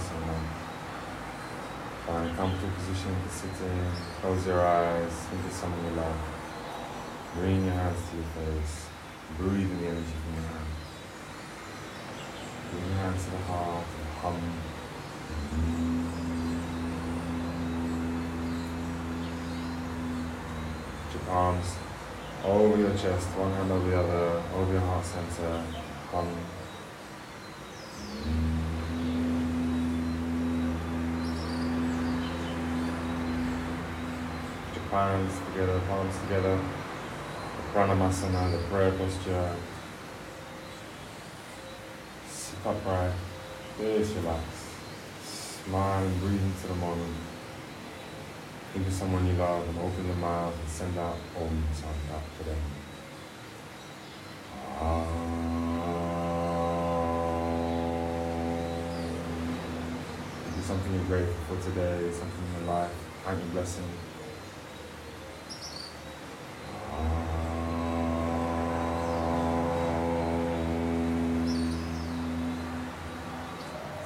someone. Find a comfortable position to sit in. Close your eyes. Think of someone you love. Bring your hands to your face. Breathe in the energy from your hands. Bring your hands to the heart and hum. Arms over your chest, one hand over the other, over your heart center, hum. Put your palms together, the pranamasana, the prayer posture. Sit upright, just relax. Smile and breathe into the moment. Think of someone you love and open your mouth and send out Om Shanti to them. Think of something you're grateful for today, something in your life, kind of blessing.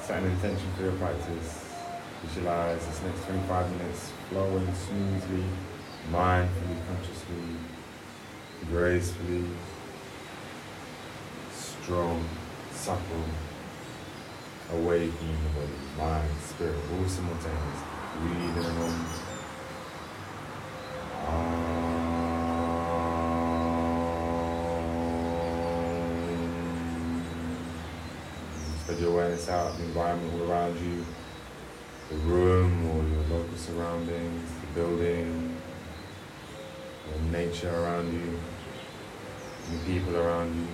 Set an intention for your practice. Visualize this next 25 minutes flowing smoothly, mindfully, consciously, gracefully, strong, supple, awakening the body, mind, spirit, all simultaneously. Breathe in and out. Spread your awareness out, the environment all around you. The room or your local surroundings, the building, the nature around you, the people around you,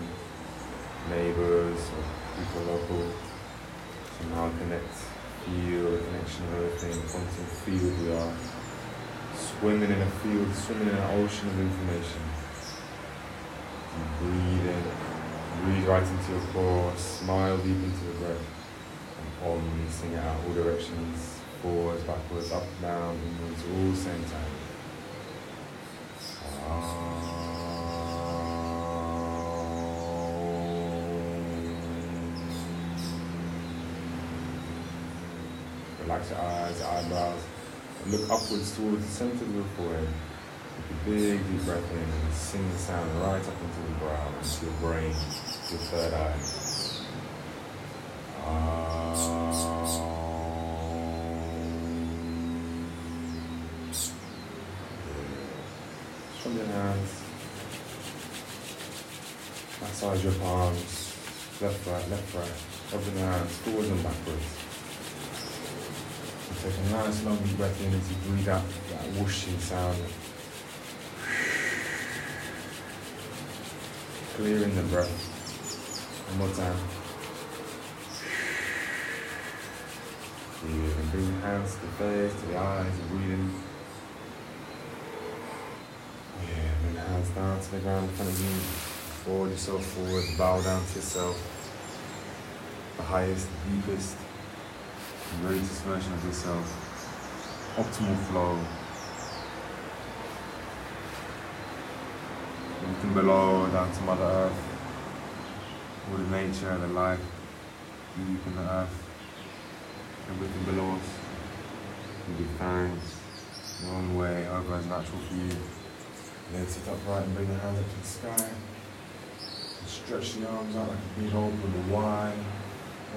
neighbors or people local. Somehow connect, feel the connection of everything, quantum field we are. Swimming in a field, swimming in an ocean of information. Breathe in, breathe right into your core, smile deep into the breath. Om, sing out all directions, forwards, backwards, up, down, inwards, all same time. Relax your eyes, your eyebrows, and look upwards towards the center of your forehead. Take a big deep breath in and sing the sound right up into the brow, into your brain, your third eye. From your hands, massage your palms, left, right, open your hands, forwards and backwards. And take a nice long breath in as you breathe out that whooshing sound. Clearing the breath. One more time. You can bring your hands to the face, to the eyes, and breathe in. Yeah, bring your hands down to the ground in front of you. Fold yourself forward, bow down to yourself. The highest, deepest, greatest version of yourself. Optimal flow. Looking below, down to Mother Earth. All the nature, the life, deep in the earth. Everything below us, you give thanks, your own way, over as natural for you. And then sit upright and bring your hands up to the sky. And stretch the arms out like a big open, wide,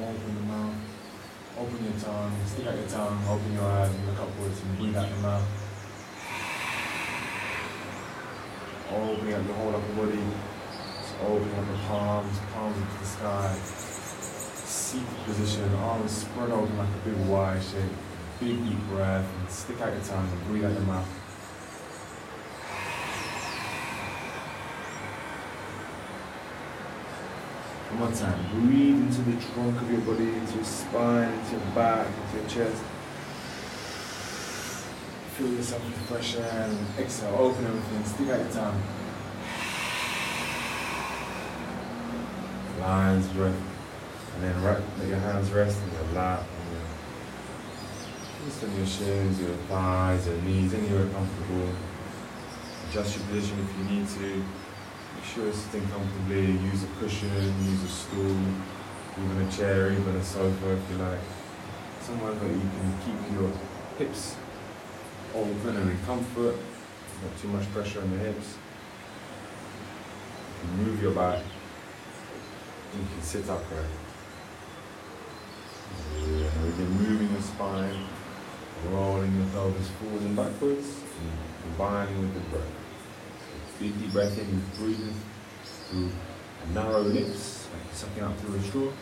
open the mouth, open your tongue, stick out your tongue, open your eyes and look upwards and breathe out your mouth. Opening up your whole upper body, just opening up your palms, palms into the sky. Seated position, arms spread open like a big Y shape, big deep breath, and stick out your tongue and breathe out your mouth. One more time, breathe into the trunk of your body, into your spine, into your back, into your chest. Feel yourself with fresh air and exhale, open everything, stick out your tongue. Lion's breath. And then let your hands rest in your lap, just on your shins, your thighs, your knees, anywhere comfortable. Adjust your position if you need to. Make sure you're sitting comfortably. Use a cushion, use a stool, even a chair, even a sofa if you like. somewhere that you can keep your hips open and in comfort, not too much pressure on the hips. You can move your back, you can sit upright. And again, moving your spine, rolling your pelvis forward and backwards, and combining with the breath. So big deep breath in, breathing through a narrow lips, like sucking up through a straw.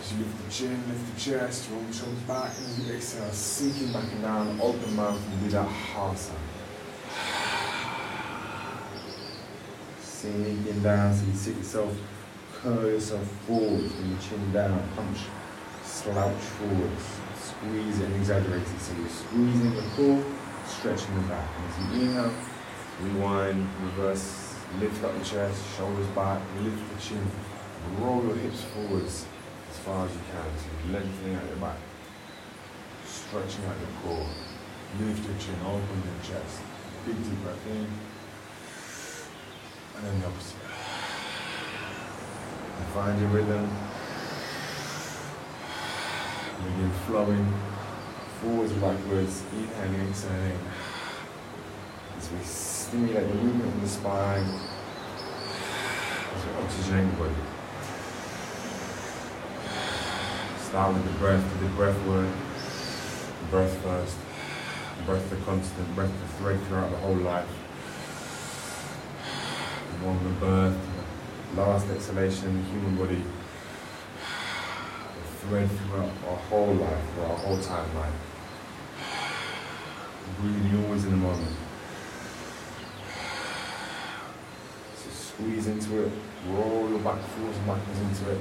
As you lift the chin, lift the chest, roll the shoulders back, and as you exhale, sinking back and down, open mouth and do that ha sound. Sinking down, so you sit yourself, curl yourself forward from your chin down, punch, slouch forwards, squeeze and exaggerate it. So you're squeezing the core, stretching the back. And as you inhale, rewind, reverse, lift up the chest, shoulders back, lift the chin, roll your hips forwards as far as you can. So lengthening out your back, stretching out your core, lift your chin, open your chest. Big deep breath in, and then the opposite. And find your rhythm. Begin flowing forwards and backwards, inhaling, exhaling. As we stimulate the movement in the spine, as we oxygenate the body. Start with the breath, do the breath work. Breath first. Breath the constant, breath the thread throughout the whole life. From the birth to the last exhalation in the human body. Thread throughout our whole life, or our whole timeline. Breathing always in the moment. So squeeze into it, roll your back forwards and backwards into it.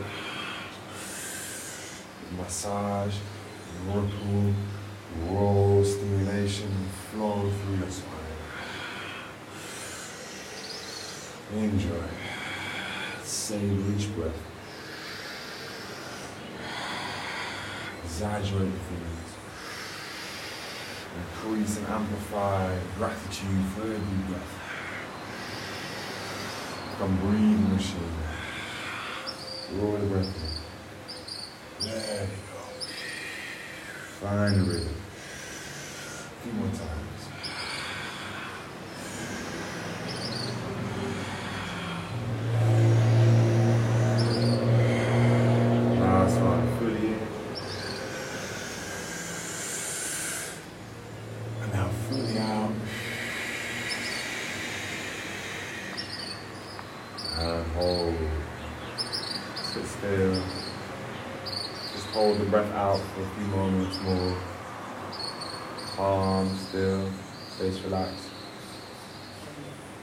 Massage, ripple, roll, stimulation, flow through your spine. Enjoy. Savor each breath. Exaggerate the feelings. Increase and amplify gratitude for every breath. Become breathing machine. Roll the breath in. Let it go. Find the rhythm. A few more times. Breath out for a few moments more. Calm, still, face relaxed.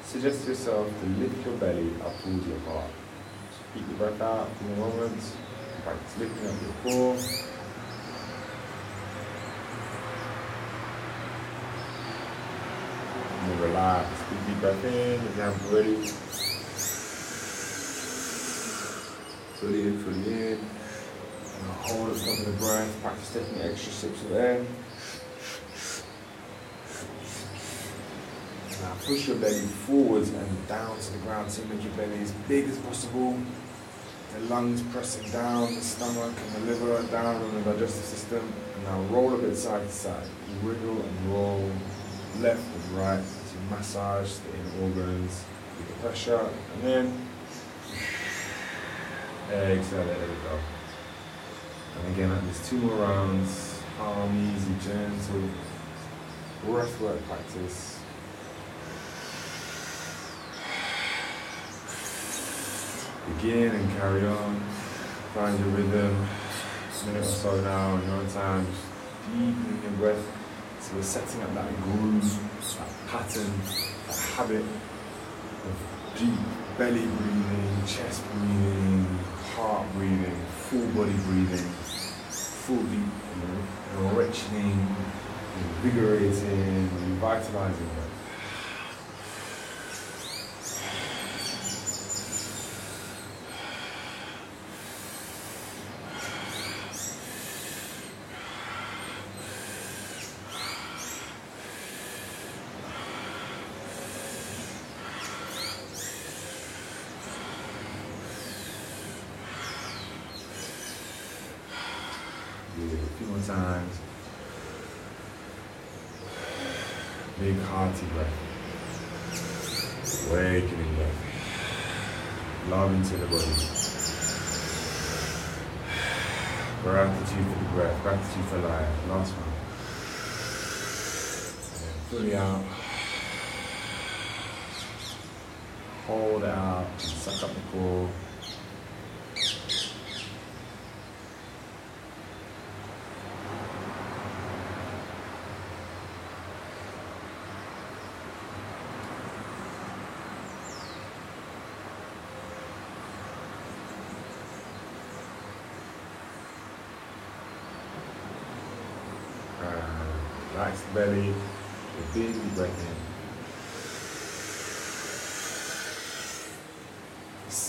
Suggest to yourself to lift your belly up towards your heart. Keep the breath out for a moment. Practice lifting up your core. And then relax. Big deep breath in if you haven't already. Fully in. And hold it under the breath, practice taking extra sips of air. Now push your belly forwards and down to the ground, so make your belly as big as possible. The lungs pressing down, the stomach and the liver down on the digestive system. And now roll a bit side to side. Wiggle and roll left and right as you massage the inner organs with the pressure. And then exhale, let it go. And again, like this, two more rounds, calm, easy, gentle, breath work practice. Begin and carry on, find your rhythm, a minute or so now, in your own time, just deepening your breath. So we're setting up that groove, that pattern, that habit of deep belly breathing, chest breathing, heart breathing, full body breathing, full deep, enriching, invigorating, revitalizing sometimes big hearty breath, awakening breath, love into the body, gratitude for the breath, gratitude for life. Last one, fully out, hold out, and suck up the core. Nice belly, a big breath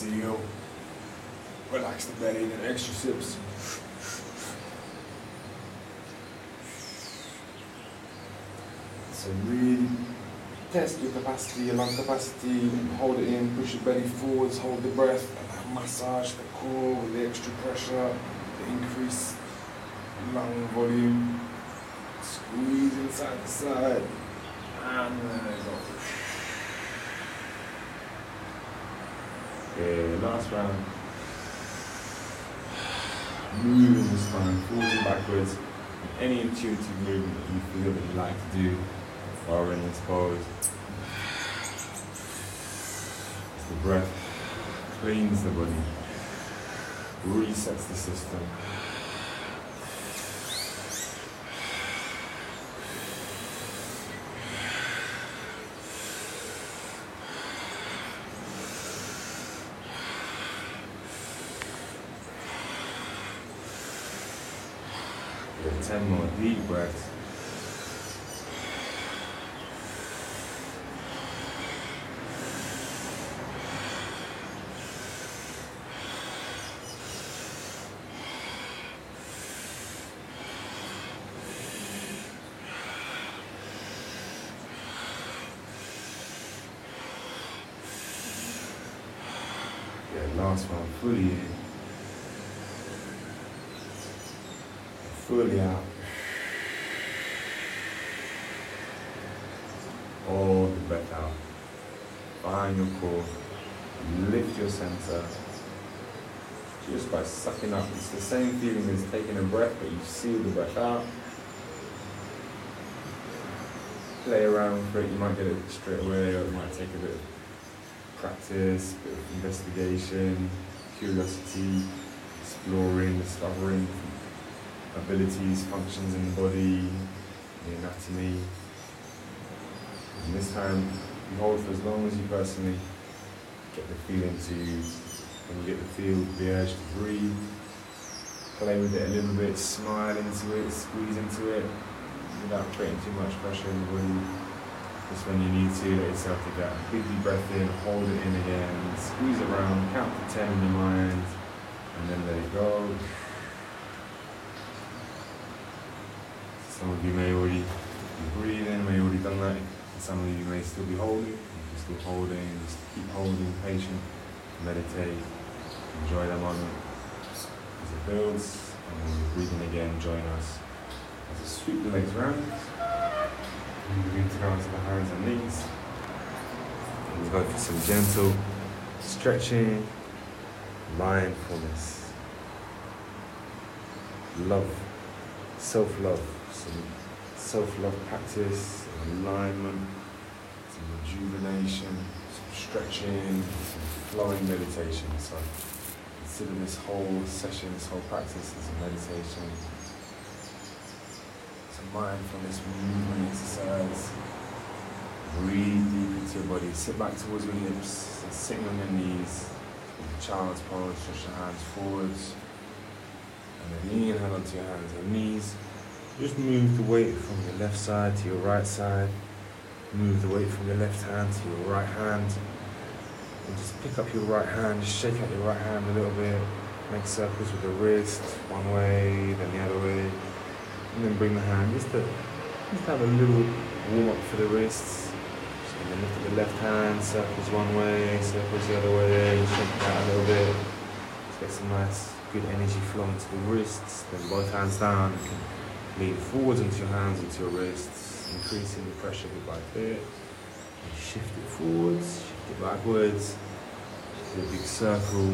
in. Exhale, relax the belly, then extra sips. So really test your capacity, your lung capacity, hold it in, push your belly forwards, hold the breath, and massage the core with the extra pressure, the increased lung volume. Squeeze inside the side, and then go. Okay, last round. Moving the spine forward backwards. Any intuitive movement that you feel that you like to do while we're in this pose. As the breath cleans the body, resets the system. With 10 more deep breaths. Yeah, last one, fully in. Fully out. Hold the breath out. Find your core. Lift your center. Just by sucking up. It's the same feeling as taking a breath, but you seal the breath out. Play around with it. You might get it straight away, or it might take a bit of practice, a bit of investigation, curiosity, exploring, discovering abilities, functions in the body, the anatomy. And this time, you hold for as long as you personally get the feeling to, when you get the feel, the urge to breathe. Play with it a little bit, smile into it, squeeze into it, without creating too much pressure in the body. Just when you need to, let yourself take that big deep breath in, hold it in again, squeeze it around, count to 10 in your mind, and then let it go. Some of you may already be breathing, may already done that. Some of you may still be holding. You can still hold in, just keep holding, patient, meditate, enjoy that moment as it builds. And when you're breathing again, join us as I sweep the legs round. And begin to go onto the hands and knees. And we go for some gentle stretching, mindfulness, love, self-love. Some self-love practice, some alignment, some rejuvenation, some stretching, some flowing meditation. So consider this whole session, this whole practice as a meditation. It's a mindfulness movement exercise. Breathe deep into your body. Sit back towards your hips and sink on your knees. With child's pose, stretch your hands forwards. And then inhale onto your hands and knees. Just move the weight from your left side to your right side. Move the weight from your left hand to your right hand. And just pick up your right hand, just shake out your right hand a little bit. Make circles with the wrist, one way, then the other way. And then bring the hand, just have a little warm up for the wrists. So then lift up the left hand, circles one way, circles the other way, shake it out a little bit. Just get some nice, good energy flowing to the wrists, then both hands down. Lean forwards into your hands, into your wrists, increasing the pressure bit by bit. Shift it forwards, shift it backwards. Do a big circle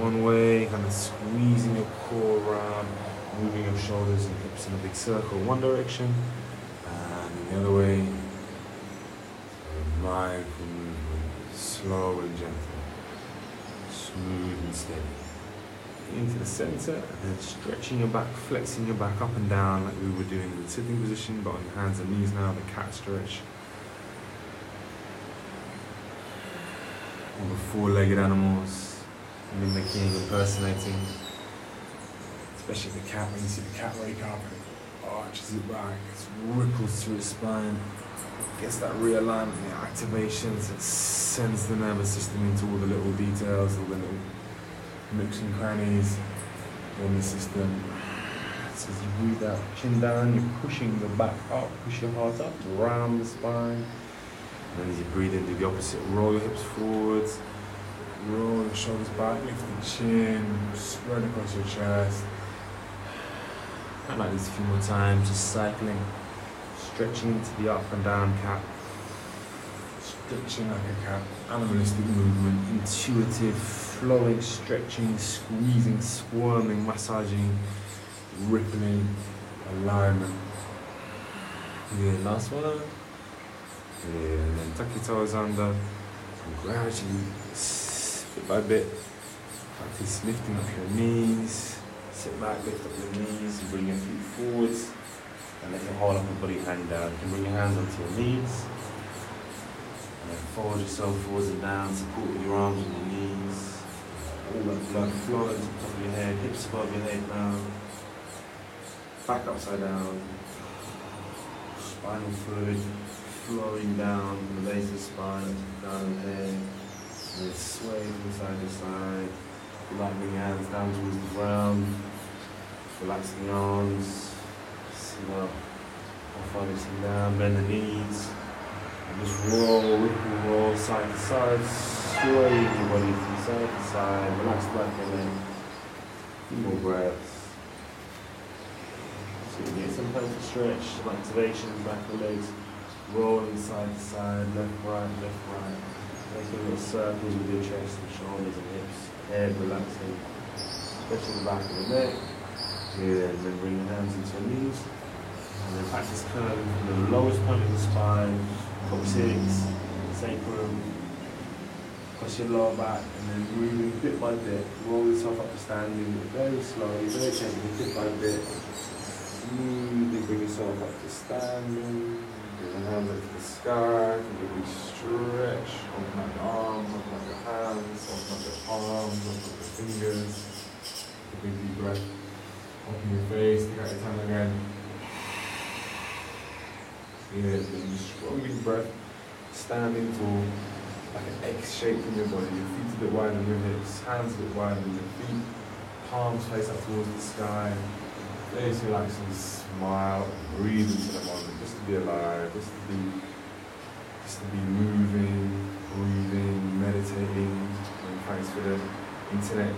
one way, kind of squeezing your core around, moving your shoulders and hips in a big circle one direction, and the other way. Mindful movement, slow and gentle, smooth and steady. Into the center, and then stretching your back, flexing your back up and down like we were doing in the sitting position, but on your hands and knees now, the cat stretch. All the four-legged animals, mimicking, impersonating, especially the cat. When you see the cat wake up, it arches it back, it ripples through its spine, gets that realignment, the activation, so it sends the nervous system into all the little details, all the little nooks and crannies in the system. So as you breathe out, chin down, you're pushing your back up, push your heart up, round the spine. And as you breathe in, do the opposite. Roll your hips forwards, roll your shoulders back, lift the chin, spread across your chest. And like this a few more times, just cycling, stretching into the up and down cat, stretching like a cat, animalistic movement, intuitive, flowing, stretching, squeezing, squirming, massaging, rippling, alignment. Yeah, last one. Yeah, and then tuck your toes under and gradually, bit by bit, practice lifting up your knees. Sit back, lift up your knees, and bring your feet forwards, and let your whole upper body hang down. You can bring your hands onto your knees, and then fold yourself forwards and down, support with your arms and your knees. All that blood flowing to the top of your head, hips above your head now. Back upside down, spinal fluid flowing down from the base of the spine, down the head, and then swaying from side to side, lightening hands down towards the ground, relaxing the arms, sit up, halfway sitting down, bend the knees, and just roll, ripple, roll, side to side, sway your body from side to side, relax the back of your neck, a few more breaths, so you can get some time to stretch, some activation, back of the legs, rolling side to side, left, right, making little circles with your chest and shoulders and hips, head relaxing, stretching the back of the neck. Yeah, and then bring your hands into your knees, and then practice curling from the lowest point of the spine, top six, sacrum, across your lower back, and then moving bit by bit, roll yourself up to standing, very slowly, very gently, bit by bit, smoothly bring yourself up to standing. Bring your hands up to the sky, give a big stretch, open up your arms, open up your hands, open up your palms, open up your fingers. Take a big deep breath, open your face, stick out your tongue again. Yeah, strong big breath, standing tall, like an X shape in your body, your feet a bit wider than your hips, hands a bit wider than your feet, palms face up towards the sky. Face relaxing, smile, breathe into the moment, just to be alive, just to be moving, breathing, meditating. Giving thanks for the internet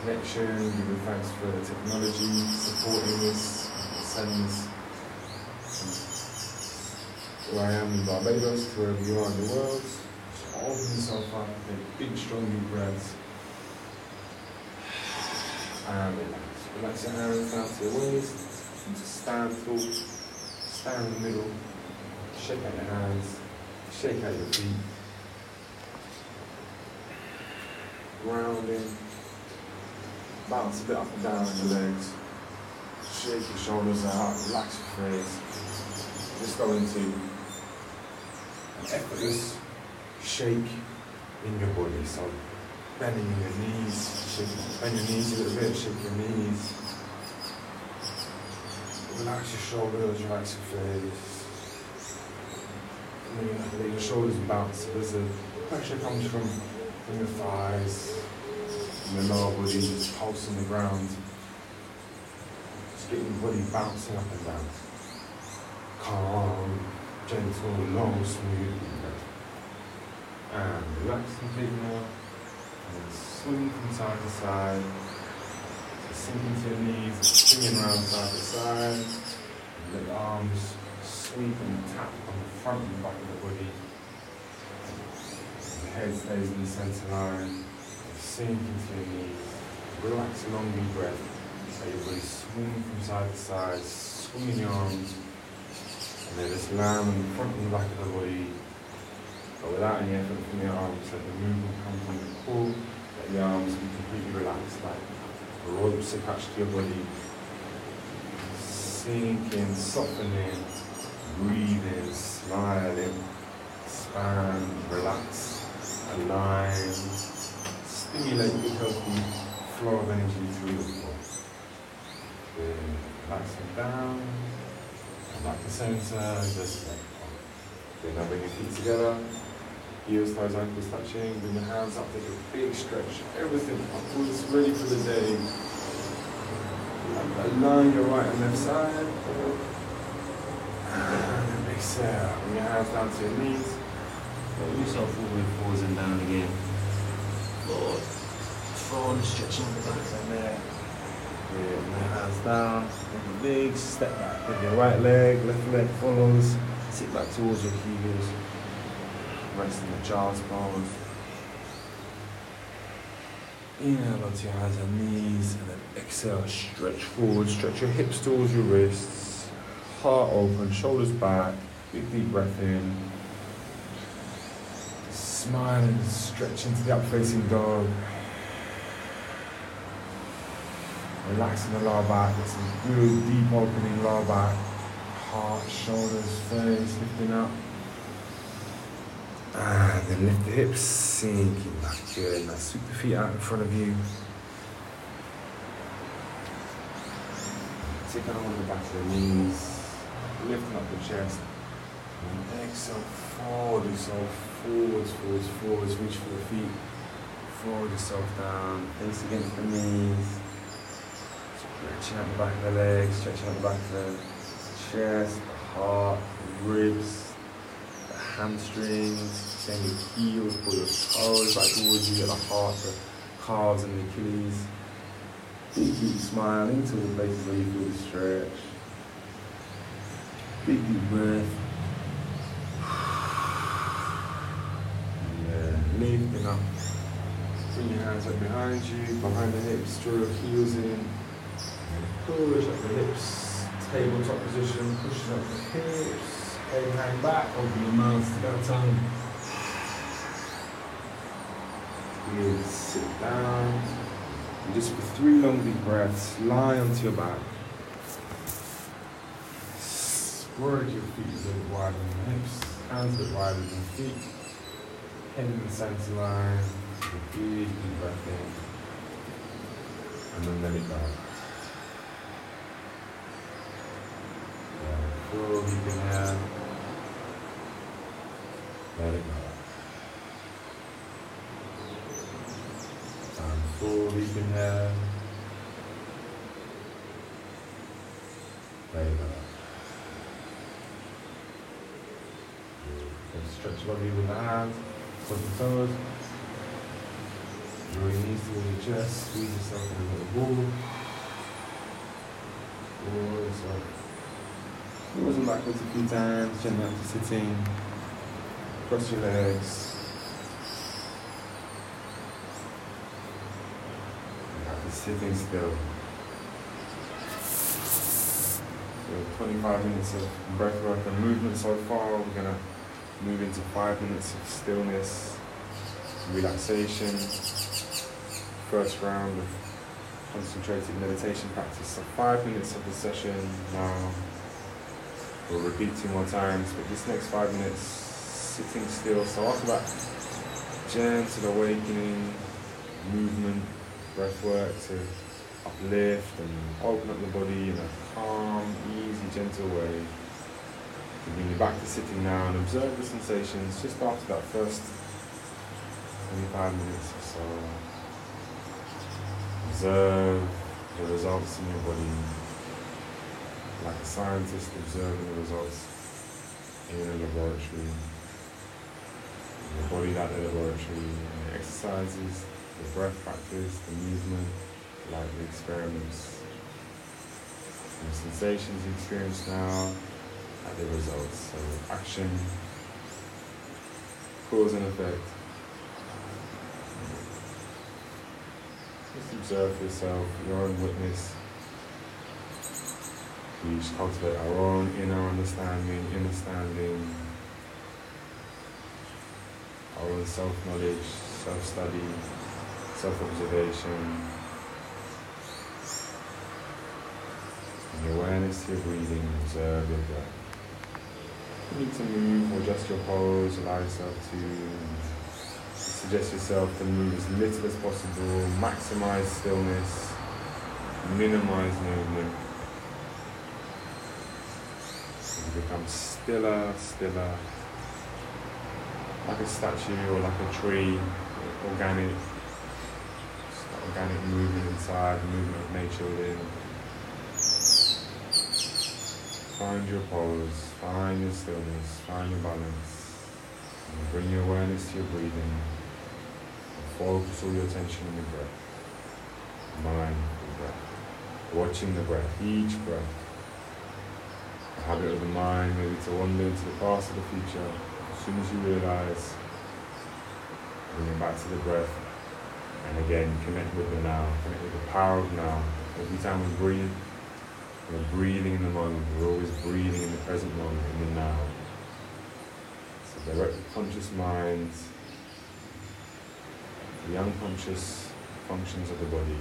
connection, giving thanks for the technology, supporting us, sending us from where I am in Barbados to wherever you are in the world. Just open yourself up, take big strong deep breaths. And relax your hands down to your waist, and just stand tall, stand in the middle, shake out your hands, shake out your feet, rounding, bounce a bit up and down on your legs, shake your shoulders out, relax your face, just go into an effortless shake in your body. So bending your knees, bend your knees a little bit, shake your knees, relax your shoulders, relax your face, and then let your shoulders bounce. There's a pressure comes from your thighs, from your lower body, just pulsing the ground, just getting the body bouncing up and down, calm, gentle, long, smooth, and relax completely now. And swing from side to side, sink into your knees, swinging around side to side, the arms sweep and tap on the front and back of the body. The head stays in the centre line, sinking to your knees, relax along your breath, so your body swinging from side to side, swinging your arms, and then just land on the front and the back of the body, but without any effort from your arms. Let the movement come from the core, let the arms be completely relaxed, like the ropes attached to your body. Sinking, softening, breathing, smiling, expand, relax, align, stimulate the healthy flow of energy through the force. Relaxing down, and back to center, just like that. Then now bring your feet together, heels, toes, ankles touching, bring your hands up, take a big stretch, everything upwards, ready for the day. Align your right and left side. And exhale. Bring your hands down to your knees. Roll yourself forward, forwards and down again. Forward. Front, stretching the back down there. Bring your hands down. Take a big step back with your right leg. Left leg follows. Sit back towards your heels. Rest in the child's pose. Inhale onto your hands and knees, and then exhale, stretch forward, stretch your hips towards your wrists, heart open, shoulders back, big deep breath in. Smile and stretch into the up-facing dog. Relaxing the lower back, get some good deep opening lower back, heart, shoulders, face, lifting up. And then lift the hips, sinking back, good. Now sweep the feet out in front of you. Take on the back of the knees, lifting up the chest. And exhale, forward yourself, forwards, forwards, forwards, reach for the feet. Forward yourself down, face against the knees. Stretching out the back of the legs, stretching out the back of the chest, the heart, the ribs. Hamstrings, then your heels, pull your toes back towards you, at the heart, the calves and the Achilles. Big deep smile into the places where you feel the stretch. Big deep breath. Yeah, lifting up. Bring your hands up behind you, behind the hips, draw your heels in. Push up the hips, tabletop position, pushes up the hips. Hang back, open your mouth, stick out tongue. Good, sit down. And just for 3 long deep breaths, lie onto your back. Spread your feet a little wider than the hips, hands a bit wider than the feet. Head in the center line, big deep breath in. And then let it go. Go deep inhale. Let it go. And full deep inhale. Let it go. Then stretch your body with the hands, put the toes. Draw your knees towards your chest, squeeze yourself in a little ball. Pull yourself. Forwards and backwards a few times, gently up to sitting. Cross your legs. And back to sitting still. So 25 minutes of breath work and movement so far. We're going to move into 5 minutes of stillness, relaxation. First round of concentrated meditation practice. So 5 minutes of the session now. We'll repeat 2 more times, but this next 5 minutes, sitting still. So after that gentle awakening, movement, breath work to uplift and open up the body in a calm, easy, gentle way. We'll bring you back to sitting now and observe the sensations just after that first 25 minutes or so. Observe the results in your body. Like a scientist observing the results in a laboratory. The body like the laboratory, the exercises, the breath practice, the movement, like the experiments. the sensations you experience now are the results of action, cause and effect. Just observe yourself, your own witness. We just cultivate our own inner standing, our own self-knowledge, self-study, self-observation, and the awareness to your breathing. Observe your breath. You need to move or adjust your pose, allow yourself to suggest yourself to move as little as possible, maximize stillness, minimize movement. Become stiller, like a statue or like a tree, organic movement inside, movement of nature within. Find your pose, find your stillness, find your balance, and bring your awareness to your breathing, and focus all your attention on your breath, mind the breath, watching the breath, each breath. A habit of the mind, maybe to wander into the past or the future. As soon as you realize, bring it back to the breath, and again connect with the now, connect with the power of now. Every time we breathe, we're breathing in the moment, we're always breathing in the present moment, in the now. So direct the conscious mind, the unconscious functions of the body.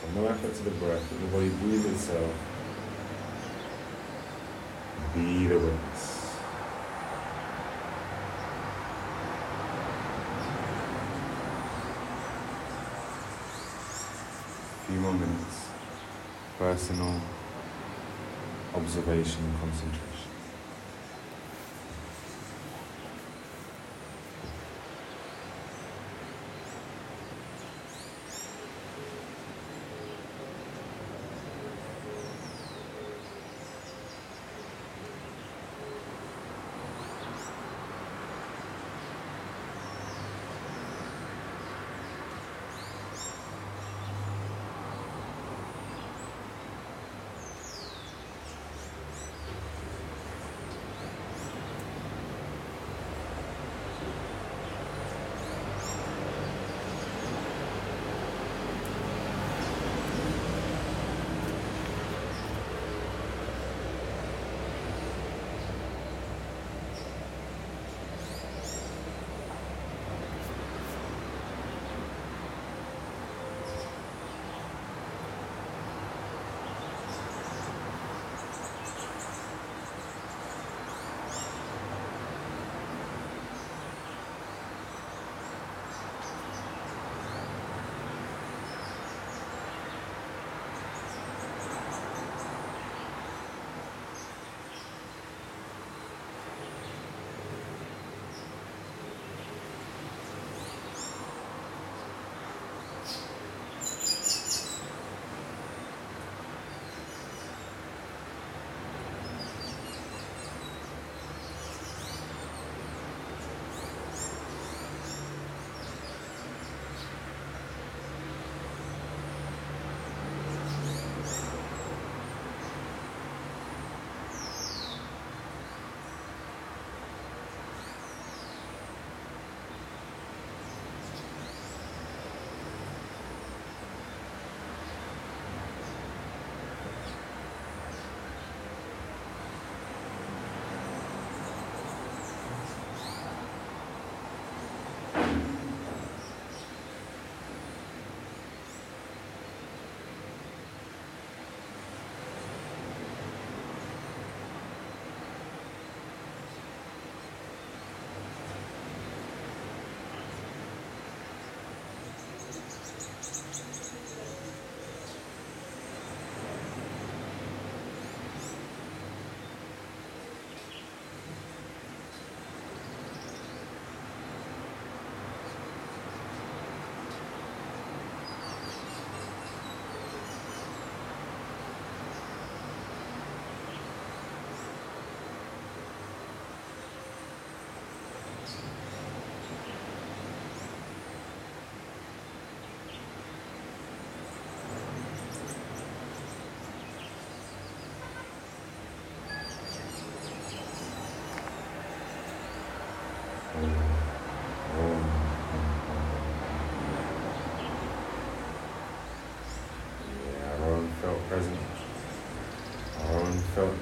So no effort to the breath, let the body breathe itself. Be the witness. A few more minutes. Personal observation and concentration.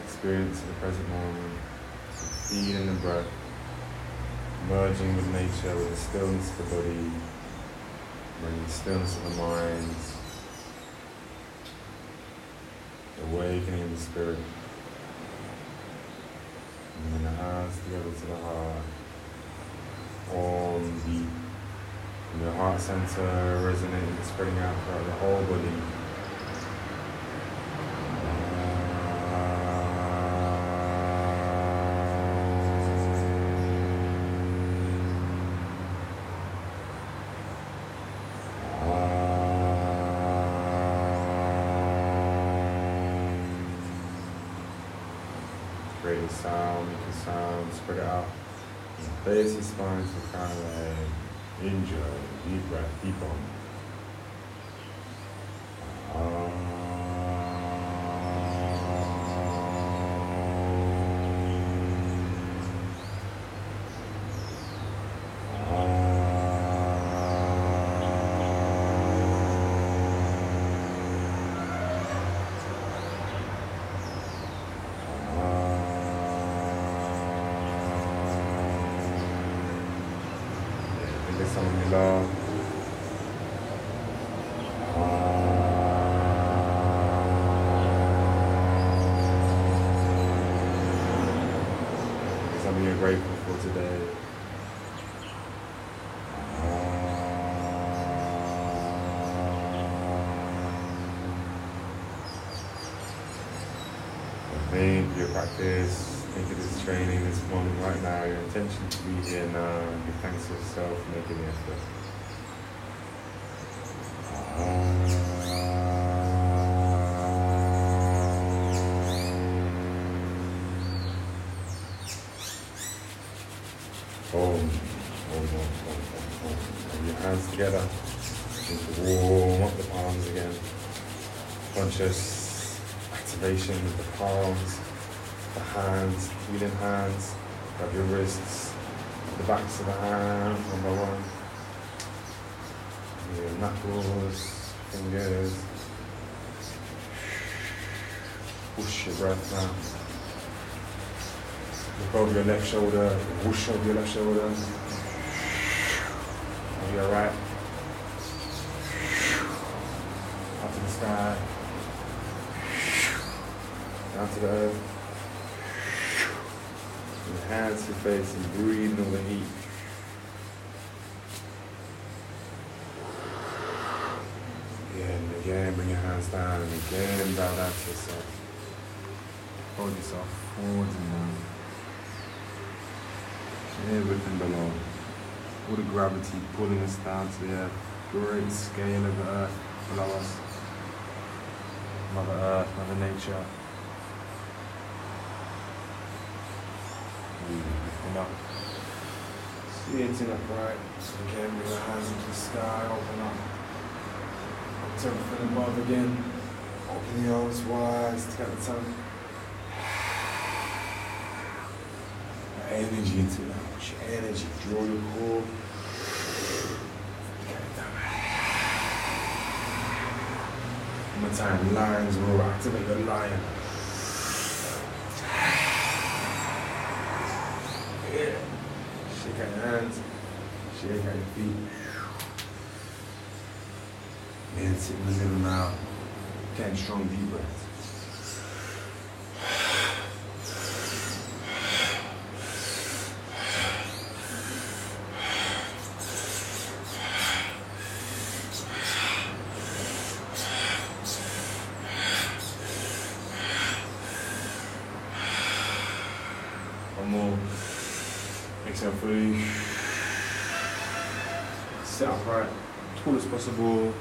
Experience of the present moment, feed in the breath, merging with nature, with the stillness of the body, bringing the stillness of the mind, awakening of the spirit, and then the hands together to the heart, on deep, and the heart center resonating, spreading out throughout the whole body. Sound, spread it out. Face and spine to the crown of the head. Enjoy. Deep breath, deep on. Think of this training, this moment right now, your intention to be here now, give thanks to yourself, making the effort. Hold. Your hands together, just warm up the palms again. Conscious activation of the palms. The hands, feeling hands, grab your wrists, the backs of the hands, one by one. Your knuckles, fingers. Whoosh your breath now. Look over your left shoulder, whoosh over your left shoulder. Over your right. Up to the sky. Down to the earth. Your hands to your face and breathe all the heat. Again, bring your hands down and again bow down to yourself. Hold yourself forwards and down. Here within below. All the gravity pulling us down to the earth. Great scale of the earth below us. Mother Earth, Mother Nature. Lifting up, sitting upright. Again, bring your hands into the sky, open up. Turn from above again. Open the arms wide, stick out the tongue. Energy into that. Push your energy, draw your core. Get it down. One more time, lions roar. Activate your lion. Shake out your hands, shake out your feet. And sit in the middle now. Ten strong deep breaths. Sit upright, tall as possible,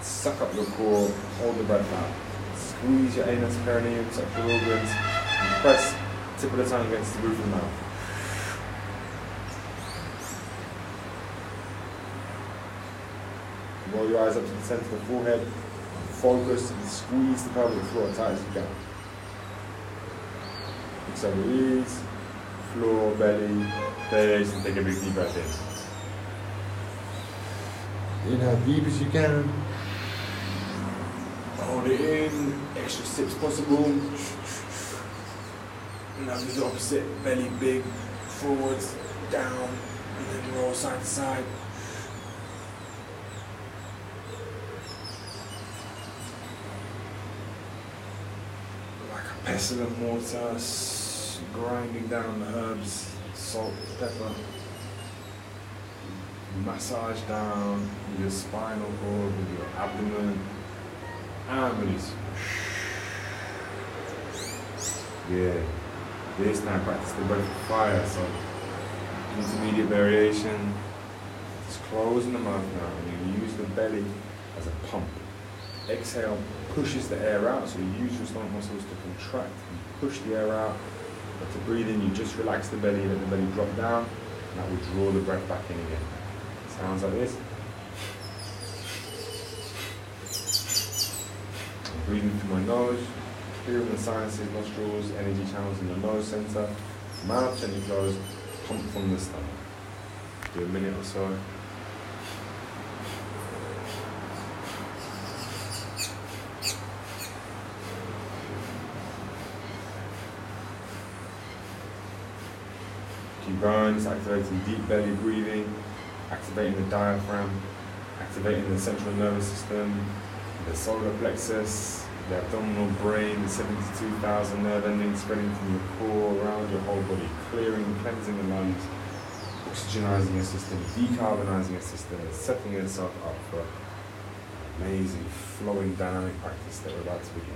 suck up your core, hold the breath out, squeeze your anus, perineum, sexual organs, and press tip of the tongue against the roof of the mouth. Roll your eyes up to the center of the forehead, focus and squeeze the pelvic floor as tight as you can. Exhale, release. floor, belly, face, and take a big deep breath in. Inhale deep as you can. Hold it in, extra sips possible. Now do the opposite, belly big, forwards, down, and then roll side to side. Like a pestilent mortar, grinding down the herbs, salt, pepper. Massage down your spinal cord with your abdomen, and release. Yeah. This now practice the breath of fire, so intermediate variation. Just closing the mouth now, and you use the belly as a pump. Exhale pushes the air out, so you use your stomach muscles to contract and push the air out. But to breathe in, you just relax the belly, let the belly drop down, and that will draw the breath back in again. Sounds like this. I'm breathing through my nose. Clearing the sinuses, nostrils, energy channels in the nose center, mouth gently closed, pump from the stomach. Do a minute or so. Keep going, just activating deep belly breathing, activating the diaphragm, activating the central nervous system, the solar plexus, the abdominal brain, the 72,000 nerve endings spreading from your core around your whole body, clearing, cleansing the lungs, oxygenizing your system, decarbonizing your system, and setting yourself up for amazing flowing dynamic practice that we're about to begin.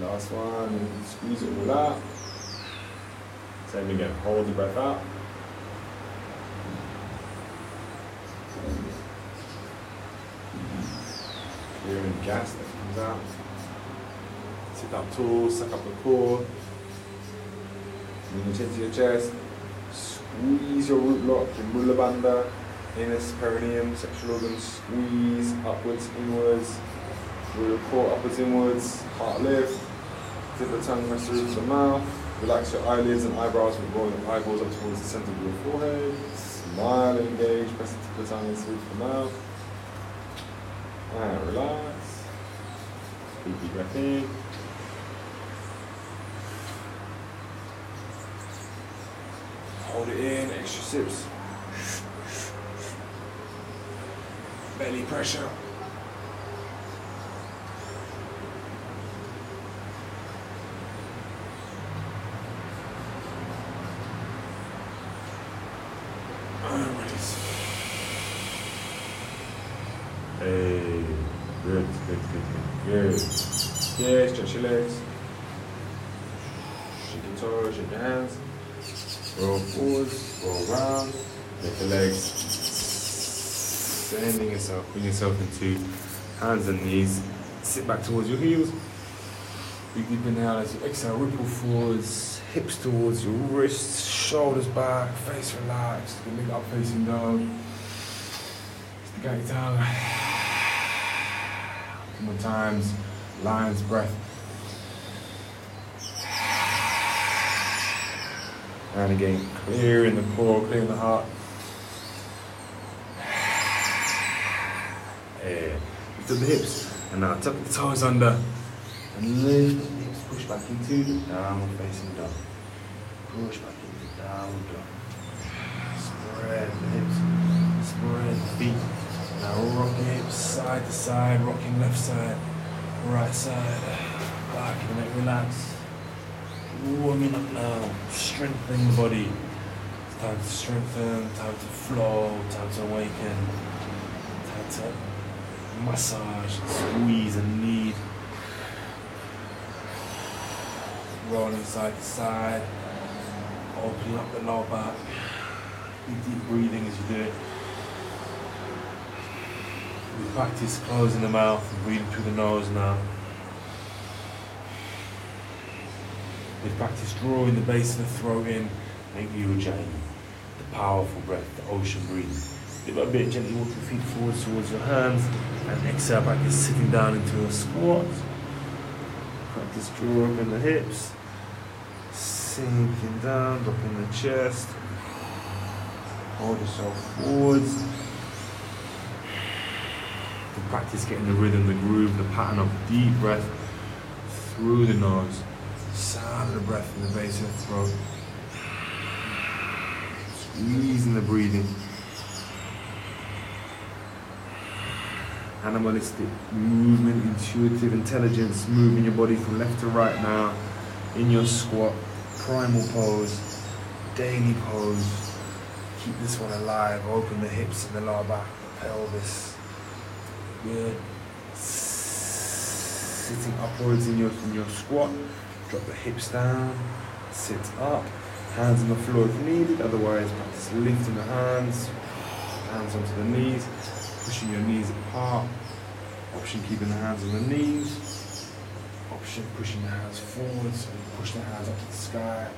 Last one, squeeze it all out. Same again, hold the breath out. Clearing the gas that comes out. Sit up tall, suck up the core. Bring your chin to your chest. Squeeze your root lock, your mula bandha, inner perineum, sexual organs. Squeeze upwards, inwards. Draw your core upwards, inwards. Heart lift. Tip the tongue, press the roof of the mouth. Relax your eyelids and eyebrows with rolling eyeballs up towards the center of your forehead. Smile, engage, press the tip of the tongue into the roof of the mouth. And relax. Deep breath in. Hold it in, extra sips. Belly pressure. Yeah, stretch your legs. Shake your toes, shake your hands. Roll forwards, roll around. Make the legs. Sending yourself, bring yourself into hands and knees. Sit back towards your heels. Big deep inhale as you exhale, ripple forwards, hips towards your wrists, shoulders back, face relaxed. You can look up facing down. Stick out your tongue. A couple more times. Lion's breath. And again, clearing the core, clearing the heart. Yeah. Lift up the hips. And now tuck the toes under. And lift the hips, push back into the downward facing dog. Push back into the downward dog. Spread the hips. Spread the feet. Now rock the hips side to side, rocking left side. Right side, back and neck relax. Warming up now, strengthening the body. It's time to strengthen, time to flow, time to awaken, time to massage, squeeze and knead. Rolling side to side, opening up the lower back. Deep breathing as you do it. We practice closing the mouth and breathing through the nose now. We practice drawing the base of the throat in, making you Ujjayi, the powerful breath, the ocean breathing. Bit by bit, gently walk your feet forward towards your hands, and exhale back, is sitting down into a squat. Practice drawing in the hips, sinking down, dropping the chest. Hold yourself forwards. And practice getting the rhythm, the groove, the pattern of deep breath through the nose, sound of the breath in the base of the throat, squeezing the breathing. Animalistic movement, intuitive intelligence, moving your body from left to right now, in your squat, primal pose, daily pose. Keep this one alive, open the hips and the lower back, the pelvis. Good. Sitting upwards in your squat, drop the hips down, sit up, hands on the floor if needed, otherwise practice lifting the hands, hands onto the knees, pushing your knees apart, option keeping the hands on the knees, option pushing the hands forwards, and push the hands up to the sky,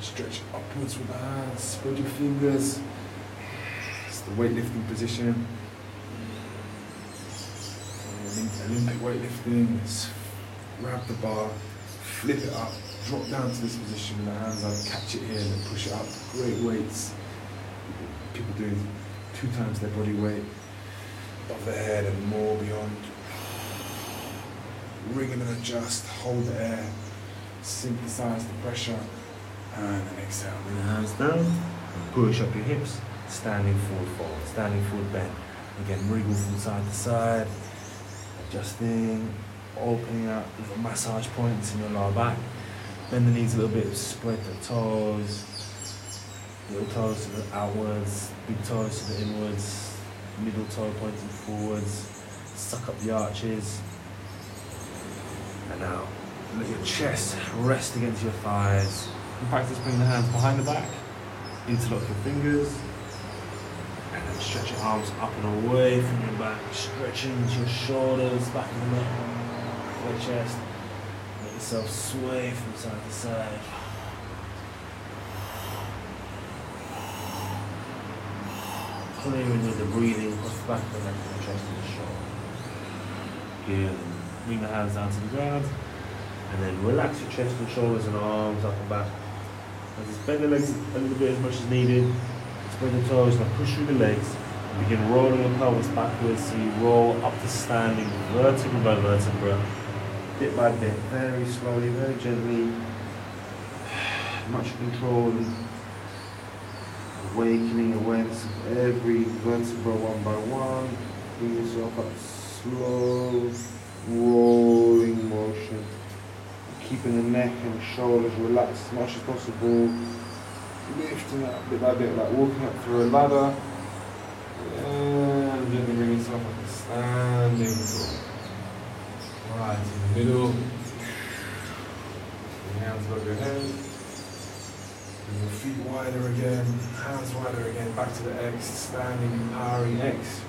stretch upwards with the hands, spread your fingers, it's the weightlifting position, Olympic weightlifting, let's grab the bar, flip it up, drop down to this position with the hands up, catch it here and push it up, great weights, people doing 2 times their body weight, above the head and more beyond. Wriggle and adjust, hold the air, synthesize the pressure, and then exhale. Bring the hands down, push up your hips, standing forward fold, standing forward bend. Again, wriggle from side to side, adjusting, opening up little massage points in your lower back. Bend the knees a little bit, spread the toes, little toes to the outwards, big toes to the inwards, middle toe pointing forwards, suck up the arches, and now let your chest rest against your thighs. In practice, bring the hands behind the back, interlock your fingers, and then stretch your arms up and away from your back, stretching into your shoulders, back of the neck, your chest, let yourself sway from side to side. Clearing with the breathing across the back of the neck and the chest and the shoulder. Good. Bring the hands down to the ground and then relax your chest and shoulders and arms up and back. And just bend the legs a little bit as much as needed. Spread the toes, now push through the legs and begin rolling your pelvis backwards so you roll up to standing vertebra by vertebra, bit by bit, very slowly, very gently, much control. Awakening awareness of every vertebra one by one. Bring yourself up, slow, rolling motion. Keeping the neck and the shoulders relaxed as much as possible. Lifting up bit by bit, like walking up through a ladder. And gently bring yourself up to standing tall. Right in the middle. Bring your hands above your head. Bring your feet wider again, hands wider again, back to the X, standing, empowering X.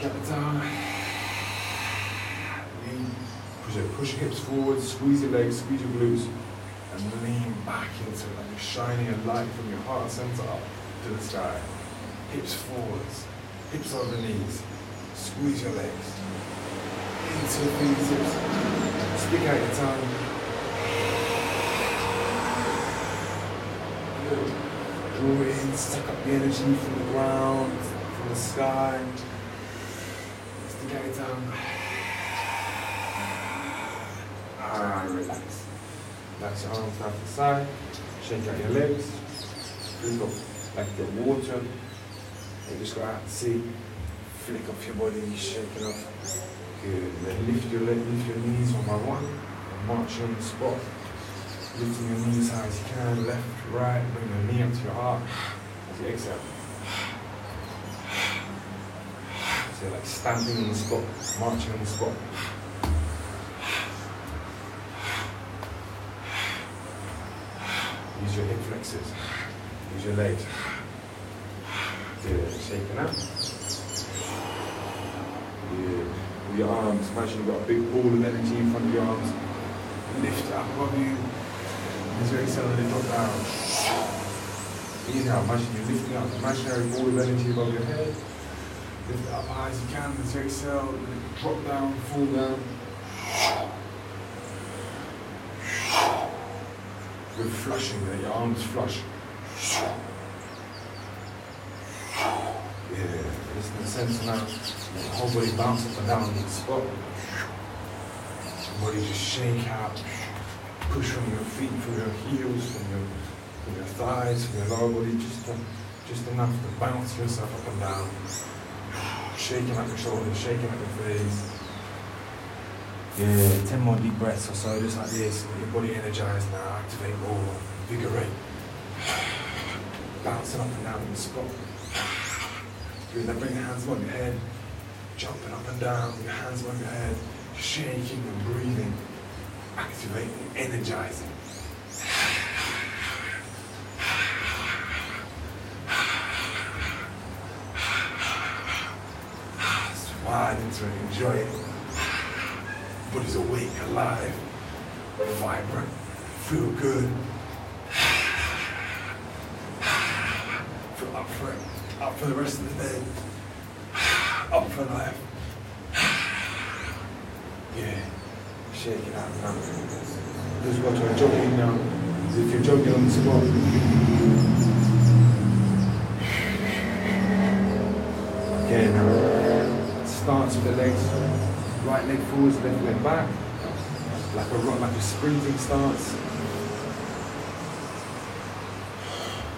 Get it down. Lean, push your hips forward, squeeze your legs, squeeze your glutes, and lean back into it like you're shining a light from your heart center up to the sky. Hips forwards, hips over the knees, squeeze your legs, into your fingertips, stick out your tongue. Draw in, suck up the energy from the ground, from the sky. Stick out your tongue. And relax. Relax your arms down to the side. Shake out your legs. Flick off like the water. You just go out to sea. Flick off your body, shake it off. Good. Then lift your legs, lift your knees one by one. And march on the spot. Lifting your knees high as you can, left, right, bring your knee up to your heart as you exhale. So you're like standing on the spot, marching on the spot. Use your hip flexors, use your legs. Good, shaking out. Yeah. With your arms, imagine you've got a big ball of energy in front of your arms. Lift up above you. As you exhale, lift up down. Inhale, imagine you're lifting up an imaginary ball of energy above your head. Lift it up high as you can, as you exhale, drop down, fall down. We're flushing there, your arms flush. Yeah, listen to the sense now. The whole body bounces up and down in the spot. The body just shake out. Push from your feet, from your heels, from your thighs, from your lower body, just enough to bounce yourself up and down. Shaking out your shoulders, shaking out your face. Yeah, 10 more deep breaths or so, just like this. Get your body energized now, activate more, invigorate. Bouncing up and down in the spot. Doing that, bring your hands above your head. Jumping up and down, your hands above your head. Shaking and breathing. Activating, energizing. Slide into it, enjoy it. Body's awake, alive, vibrant, feel good. Feel up for it, up for the rest of the day, up for life. Yeah, shake it out. Just watch my jogging now. If you're jogging on the spot, again, now starts with the legs. Right leg forwards, left leg back, like a rock, like a sprinting stance.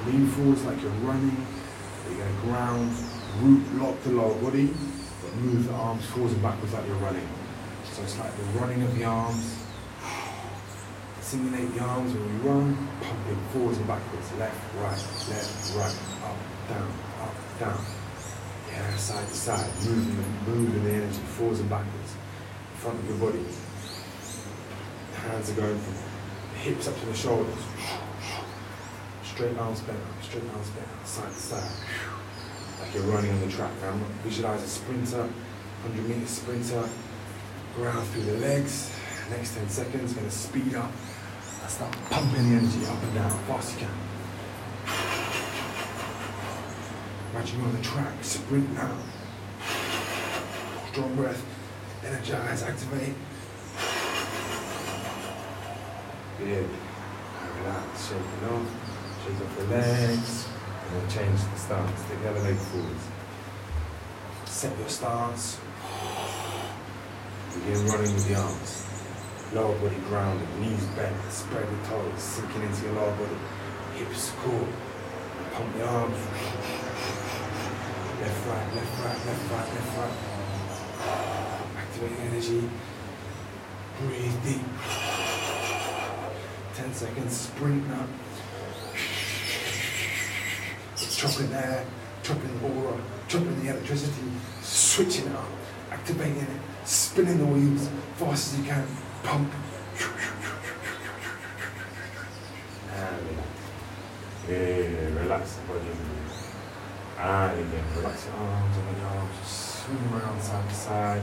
Lean forwards like you're running. You're going to ground, root lock the lower body, but move the arms forwards and backwards like you're running. So it's like the running of the arms. Simulate the arms when you run, pumping forwards and backwards, left, right, up, down. Yeah, side to side, moving the energy forwards and backwards in front of your body. The hands are going from the hips up to the shoulders. Straight arms bent up, straight arms bent up, side to side. Like you're running on the track now. Visualize a sprinter, 100-meter sprinter. Ground through the legs. Next 10 seconds, gonna speed up. And start pumping the energy up and down, fast you can. Imagine you're on the track, sprint now. Strong breath, energize, activate. Good. Now relax, shake it off. Shake off the legs. And then change the stance. Take the other leg forwards. Set your stance. Begin running with the arms. Lower body grounded, knees bent, spread the toes, sinking into your lower body. Hips cool. Pump the arms. Left, right, left, right, left, right, left, right. Activating energy. Breathe deep. 10 seconds, sprint now. Chopping air, chopping aura, chopping the electricity, switching it up, activating it, spinning the wheels, fast as you can, pump. And yeah, relax the body. And again, relax your arms, open your arms, just swing around side to side.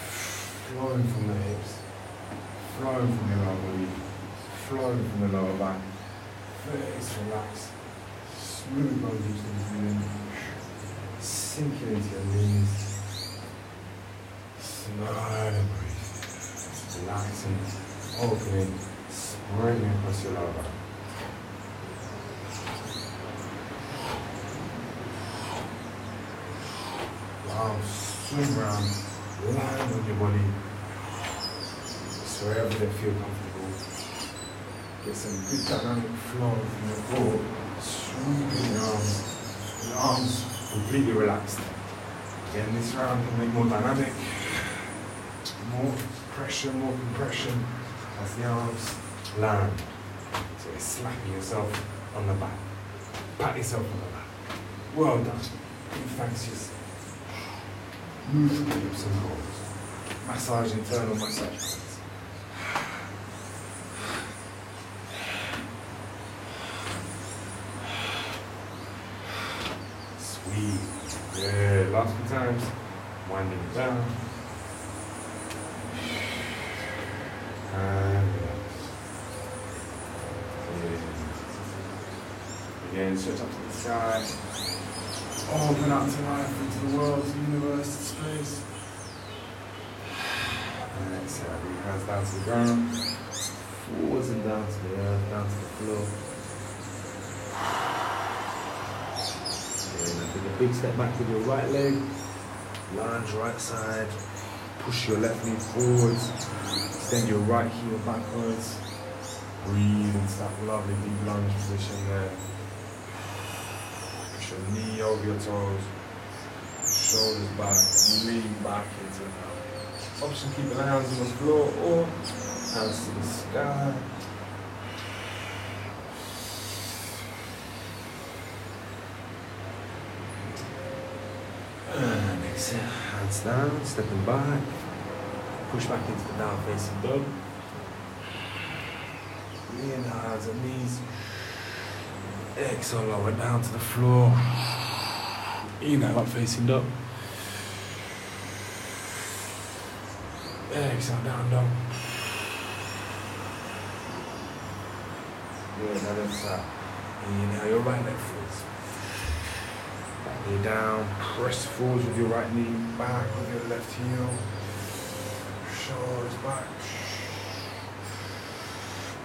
Flowing from the hips, flowing from your lower body, flowing from the lower back. Face relaxed, smooth body in, sinking into your knees. Slowly breathe, relaxing, opening, spreading across your lower back. Swing around, land on your body, so wherever they feel comfortable. Get some good dynamic flow from your core, sweeping your arms completely relaxed. Again, this round can make more dynamic, more pressure, more compression as the arms land. So you're slapping yourself on the back, pat yourself on the back. Well done, give thanks to yourself. Move from the hips and shoulders. Massage, internal massage points. Sweet. Yeah, last few times. winding down. And again, switch up to the sky. Open up to life, into the world, to the universe, to space. And exhale, bring your hands down to the ground. Forwards and down to the earth, down to the floor. And take a big step back with your right leg. Lunge right side. Push your left knee forwards. Extend your right heel backwards. Breathe into that lovely deep lunge position there. Push your knee over your toes. Shoulders back. Lean back into that. Option, keeping the hands on the floor or hands to the sky. And exhale, hands down, stepping back, push back into the down facing dog. Lean hands and knees. Exhale, lower down to the floor. Inhale, up facing dog. Exhale, down dog. Good, exhale. Inhale, your right leg forwards. Back knee down, press forwards with your right knee, back with your left heel, shoulders back,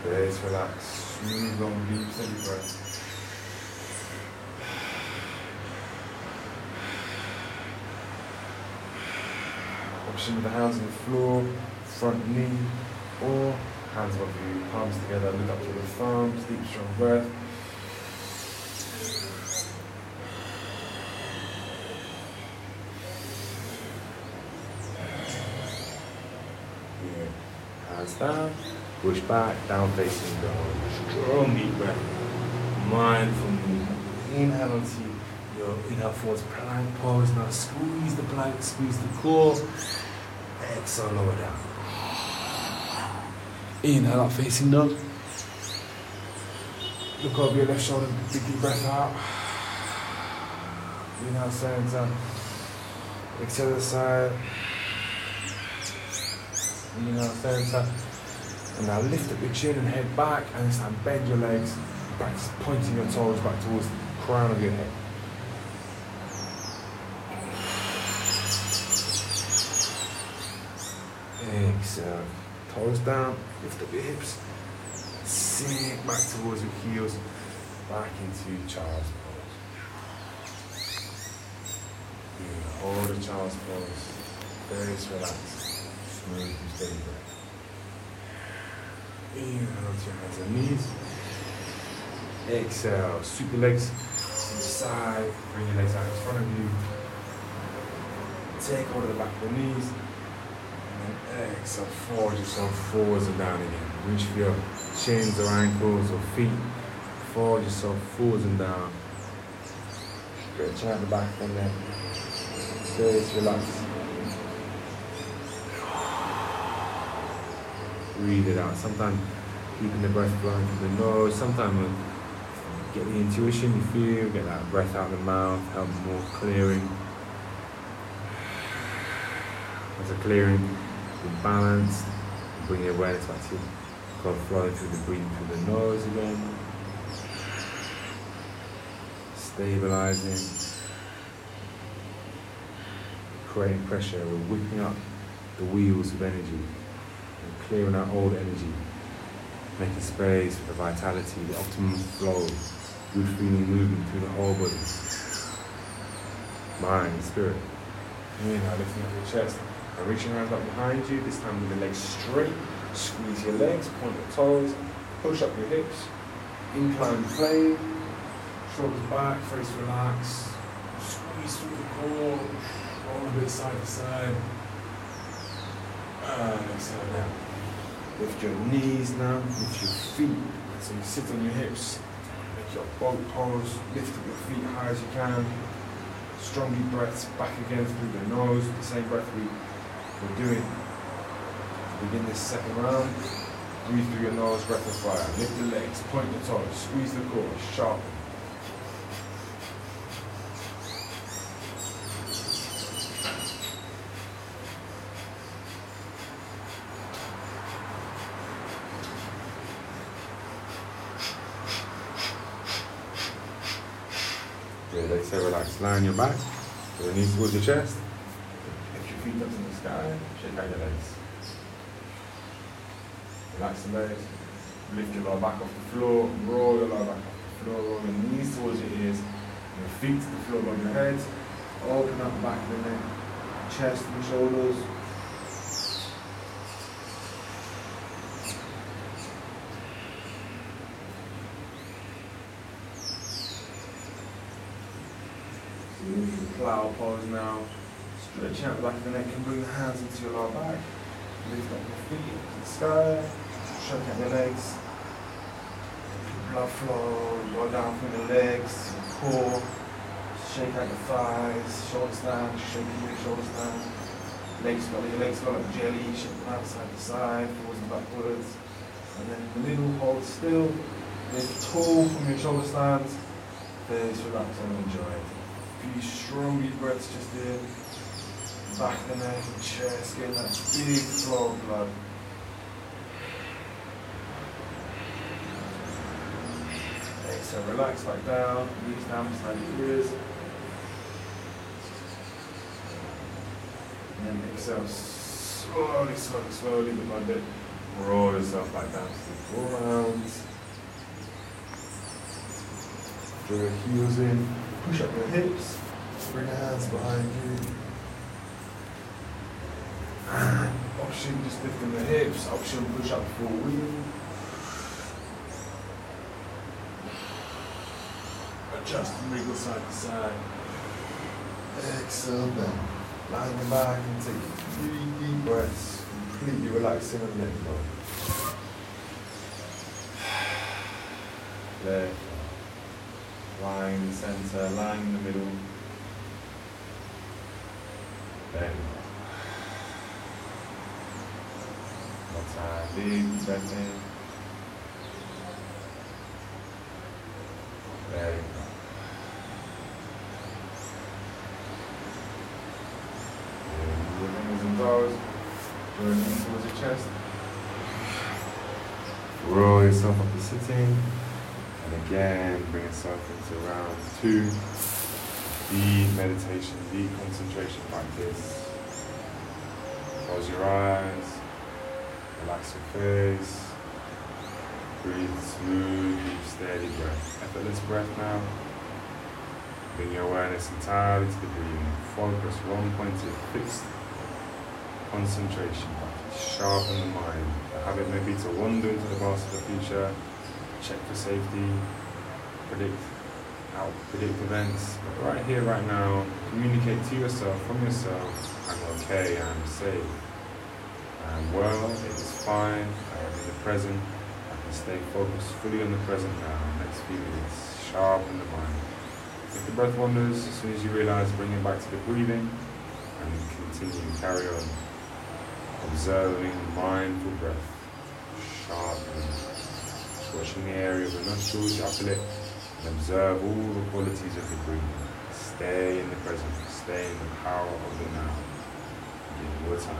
face relax, smooth, long, deep, steady breath. Option with the hands on the floor, front knee, or hands above you, palms together, look up to the thumbs, deep, strong breath. Down, push back, down facing dog. Strong deep breath, mindful movement. Inhale onto your inhale forwards plank pose. Now squeeze the plank, squeeze the core. Exhale, lower down. Inhale up facing dog. Look over your left shoulder, big deep breath out. Inhale center. Exhale to the side. Inhale center. And now lift up your chin and head back, and this time bend your legs, back pointing your toes back towards the crown of your head. Exhale, toes down, lift up your hips, sink back towards your heels, back into child's pose. Hold the child's pose, face relaxed, smooth and steady breath. Inhale to your hands and knees. Exhale, sweep your legs to the side, bring your legs out in front of you. Take hold of the back of the knees, and then exhale, fold yourself forwards and down again. Reach for your shins or ankles or feet. Fold yourself forwards and down. Stretch out the back and then face relax. Breathe it out. Sometimes keeping the breath flowing through the nose. Sometimes you get the intuition you feel, get that breath out of the mouth, help more clearing. As a clearing, you're balanced. You bring the awareness back to your flowing through the breathing through the nose again. Stabilizing. Creating pressure. We're whipping up the wheels of energy. Clearing out old energy, making space for the vitality, the optimum flow, good feeling movement through the whole body, mind, spirit. Inhale, lifting up your chest and reaching your hands up behind you, this time with the legs straight. Squeeze your legs, point your toes, push up your hips, incline plane, shoulders back, face relaxed, squeeze through the core, roll a bit side to side. And exhale down. Lift your knees now, lift your feet. So you sit on your hips, make your boat pose, lift up your feet high as you can. Strong deep breaths back again through the nose, the same breath we're doing. Begin this second round. Breathe through your nose, breath of fire. Lift the legs, point the toes, squeeze the core, sharpen. I say relax. Lie on your back, your knees towards your chest. Lift your feet up to the sky, shake out your legs. Relax the legs, lift your lower back off the floor, roll your lower back off the floor, roll your knees towards your ears, your feet to the floor above your head, open up the back of the neck, chest and shoulders. Flower pose now. Stretch out the back of the neck and bring the hands into your lower back. Lift up your feet to the sky. Shut out your legs. Blood flow. Go down from your legs, your core. Shake out your thighs. Shoulders down. Shake your shoulders down. Legs go. Your legs go like jelly. Shake them out side to side, forwards and backwards. And then in the middle, hold still. Lift tall from your shoulder stand. Face relax and enjoy it. Be strong deep breaths just there. Back of the neck and chest, getting that big flow of blood. Exhale, relax back down, knees down beside your ears. And then exhale, slowly, slowly, slowly, the blood bit. Roll yourself back down to the ground. Draw your heels in. Push up your hips, bring your hands behind you. Option just lifting the hips, option push up forward. Adjust and wiggle side to side. Exhale then. Lie on your back and take three deep breaths, completely relaxing and letting go. There. Lying in the center, lying in the middle. Then, one time, big breath in. There you go. Your fingers and toes, your knees towards your chest. Roll yourself up to sitting. And again, bring yourself into round two. Deep meditation, deep concentration practice. Close your eyes, relax your face, breathe smooth, deep, steady breath. Effortless breath now. Bring your awareness entirely to the breathing. Focus 1 pointed, fixed concentration practice. Sharpen the mind. The habit may be to wander into the past or the future. Check for safety, predict events, but right here, right now, communicate to yourself, from yourself, I'm okay, I'm safe, I'm well, it is fine, I am in the present, I can stay focused fully on the present now, next few minutes, sharpen the mind. If the breath wanders, as soon as you realize, bring it back to the breathing, and continue, carry on, observing mindful breath, sharpen. Watching the area of the nostrils, your upper lip, and observe all the qualities of the breathing. Stay in the present, stay in the power of the now. Give your time.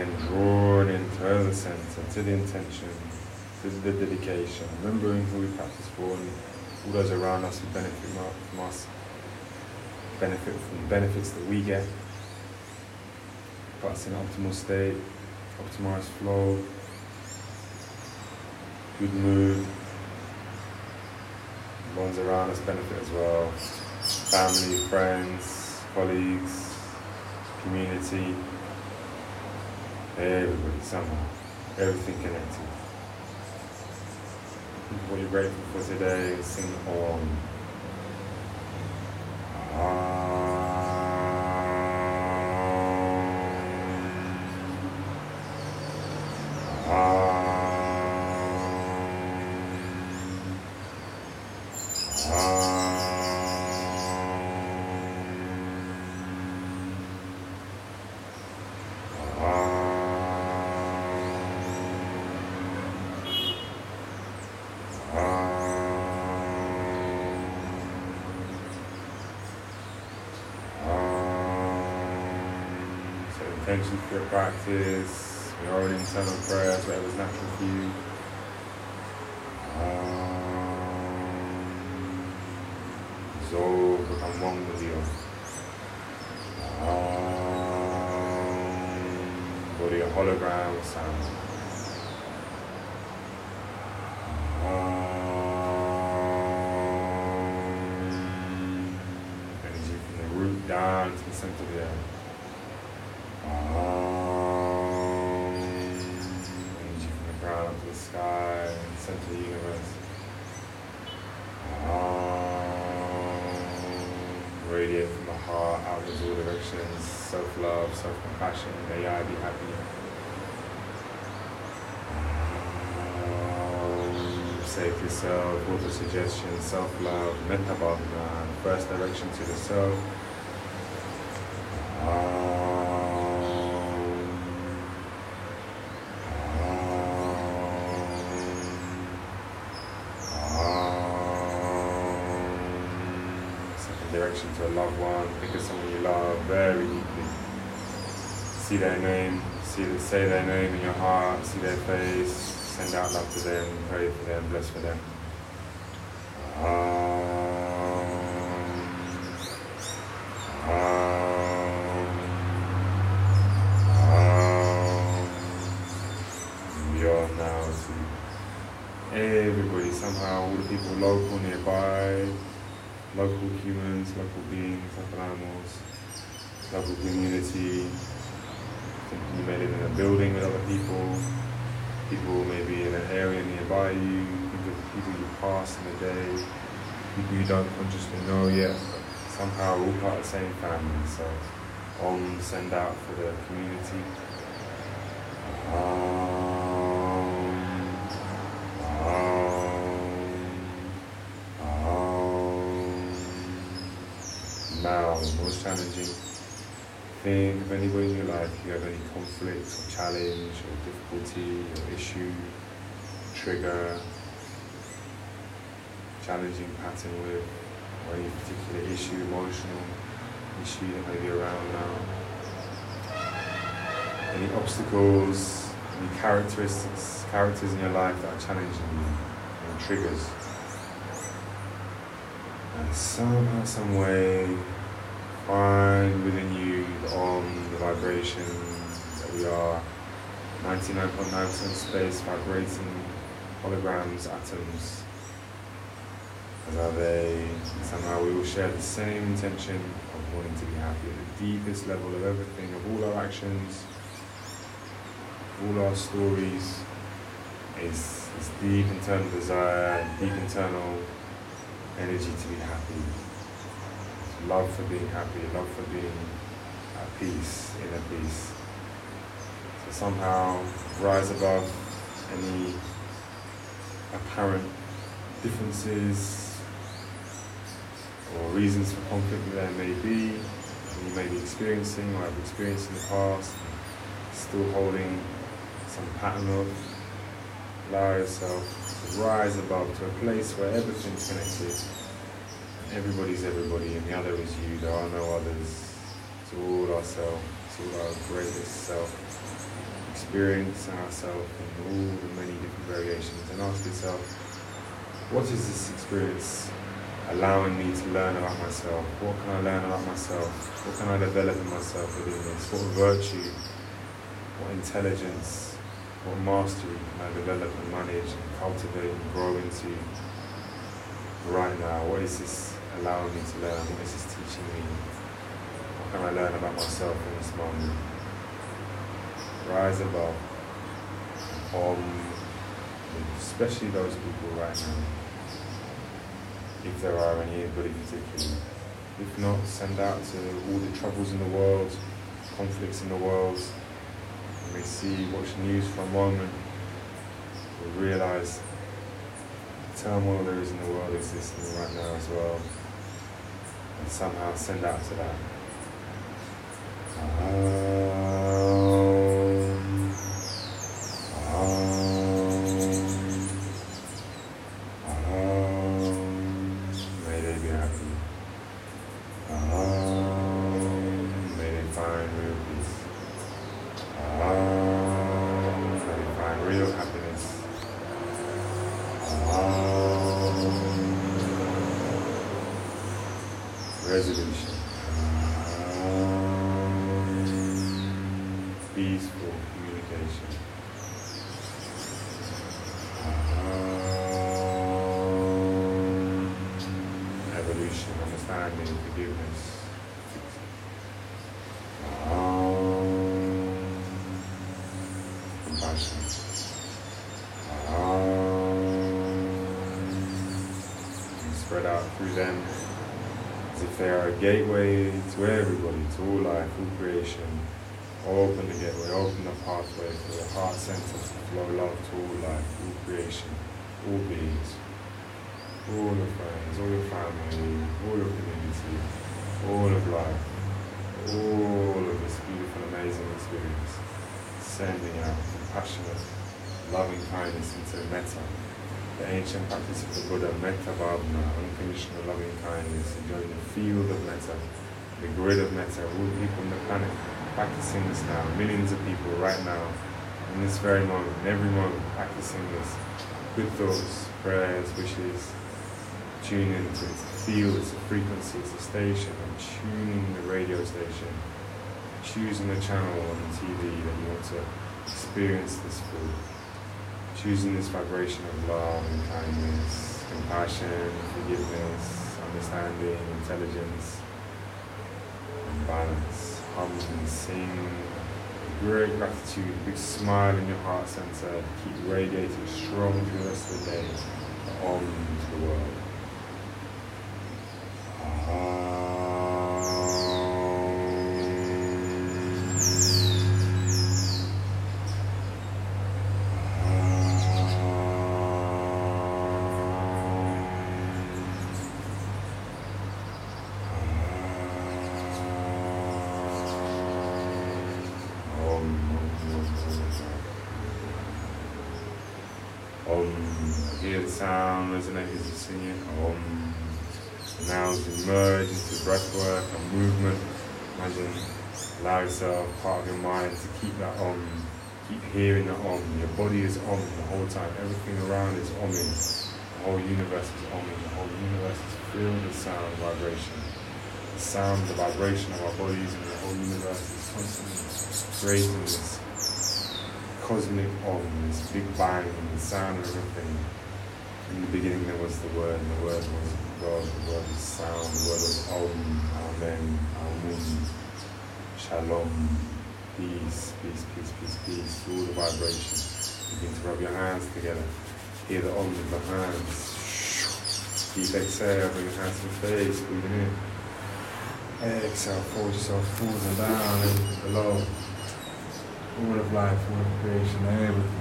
and drawn into other center, to the intention, to the dedication, remembering who we practice for and all those around us who benefit from us, benefit from the benefits that we get. Practicing optimal state, optimized flow, good mood, the ones around us benefit as well, family, friends, colleagues, community, everybody somehow, everything connected. Think of what you're grateful for today and sing along. Attention for your practice, your own internal prayers, whatever's natural for you. Dissolve, become one with you. Go to your hologram or sound. Energy from the root down to the center of the earth. Energy from the ground to the sky and center of the universe. Radiate from the heart outwards all directions. Self-love, self-compassion. May I be happy. Save yourself. Auto-suggestion. Self-love. Metta bhavana. First direction to the self. Direction to a loved one, think of someone you love very deeply. See their name, say their name in your heart, see their face, send out love to them, pray for them, bless for them. Beyond now to everybody somehow, all the people local, nearby, local humans, local beings, local animals, local community. You may live in a building with other people, people maybe in an area nearby you, people you pass in the day, people you don't consciously know yet, but somehow all part of the same family. So, Om, send out for the community. Now, most challenging. Think of anybody in your life you have any conflict or challenge or difficulty or issue, trigger, challenging pattern with, or any particular issue, emotional issue that may be around now. Any obstacles, any characters in your life that are challenging you, and triggers. And somehow, some way, find within you the Om, the vibration that we are, 99.9% space vibrating holograms, atoms, as are they. And somehow we will share the same intention of wanting to be happy at the deepest level of everything, of all our actions, all our stories. It's this deep internal desire, deep internal energy to be happy, love for being happy, love for being at peace, inner peace. So somehow rise above any apparent differences or reasons for conflict that there may be, and you may be experiencing or have experienced in the past, still holding some pattern of. Allow yourself to rise above to a place where everything's connected. Everybody's everybody and the other is you. There are no others. It's all ourselves. It's all our greatest self. experience ourselves in all the many different variations, and ask yourself, what is this experience allowing me to learn about myself? What can I learn about myself? What can I develop in myself within this? What virtue, what intelligence, what mastery can I develop and manage and cultivate and grow into right now? What is this allowing me to learn? What is this teaching me? What can I learn about myself in this moment? Rise above, especially those people right now, if there are any, but in particular. If not, send out to all the troubles in the world, conflicts in the world. You may see, watch news for a moment, you'll realise the turmoil there is in the world existing right now as well, and somehow send out to that. May they be happy. May they find real peace. May they find real happiness. Resolution. Peaceful communication. Evolution, understanding, forgiveness. Compassion. And spread out through them as if they are a gateway to everybody, to all life, all creation. Open the gateway, open the pathway for the heart centers to flow love to all life, all creation, all beings, all your friends, all your family, all your community, all of life, all of this beautiful, amazing experience. Sending out compassionate, loving kindness into metta, the ancient practice of the Buddha, metta bhavana, unconditional loving kindness, enjoying the field of metta, the grid of metta, all people on the planet. Practicing this now, millions of people right now, in this very moment, in every moment, practicing this. Good thoughts, prayers, wishes, tune into its field, its frequency, its station, and tuning the radio station, choosing the channel on the TV that you want to experience this through, choosing this vibration of love and kindness, compassion, forgiveness, understanding, intelligence, and balance. And seeing great gratitude, big smile in your heart center, keep radiating strong through the rest of the day on to the world. Hear the sound resonate as you sing it. Om. Now as you merge into breath work and movement, imagine, allow yourself, part of your mind, to keep that Om. Keep hearing the Om. Your body is Om the whole time. Everything around is Omming. The whole universe is Omming. The whole universe is filled with sound, vibration. The sound, the vibration of our bodies and the whole universe is constantly creating this cosmic Om, this big bang, and the sound of everything. In the beginning there was the Word, and the Word was God, the Word was sound, the Word was Om, Amen, Amun, Shalom, peace, peace, peace, peace, peace, all the vibrations. Begin to rub your hands together, hear the Om with the hands, deep exhale, bring your hands to the face, breathing in, exhale, fold yourself forwards and down, everything below, all of life, all of creation, everything.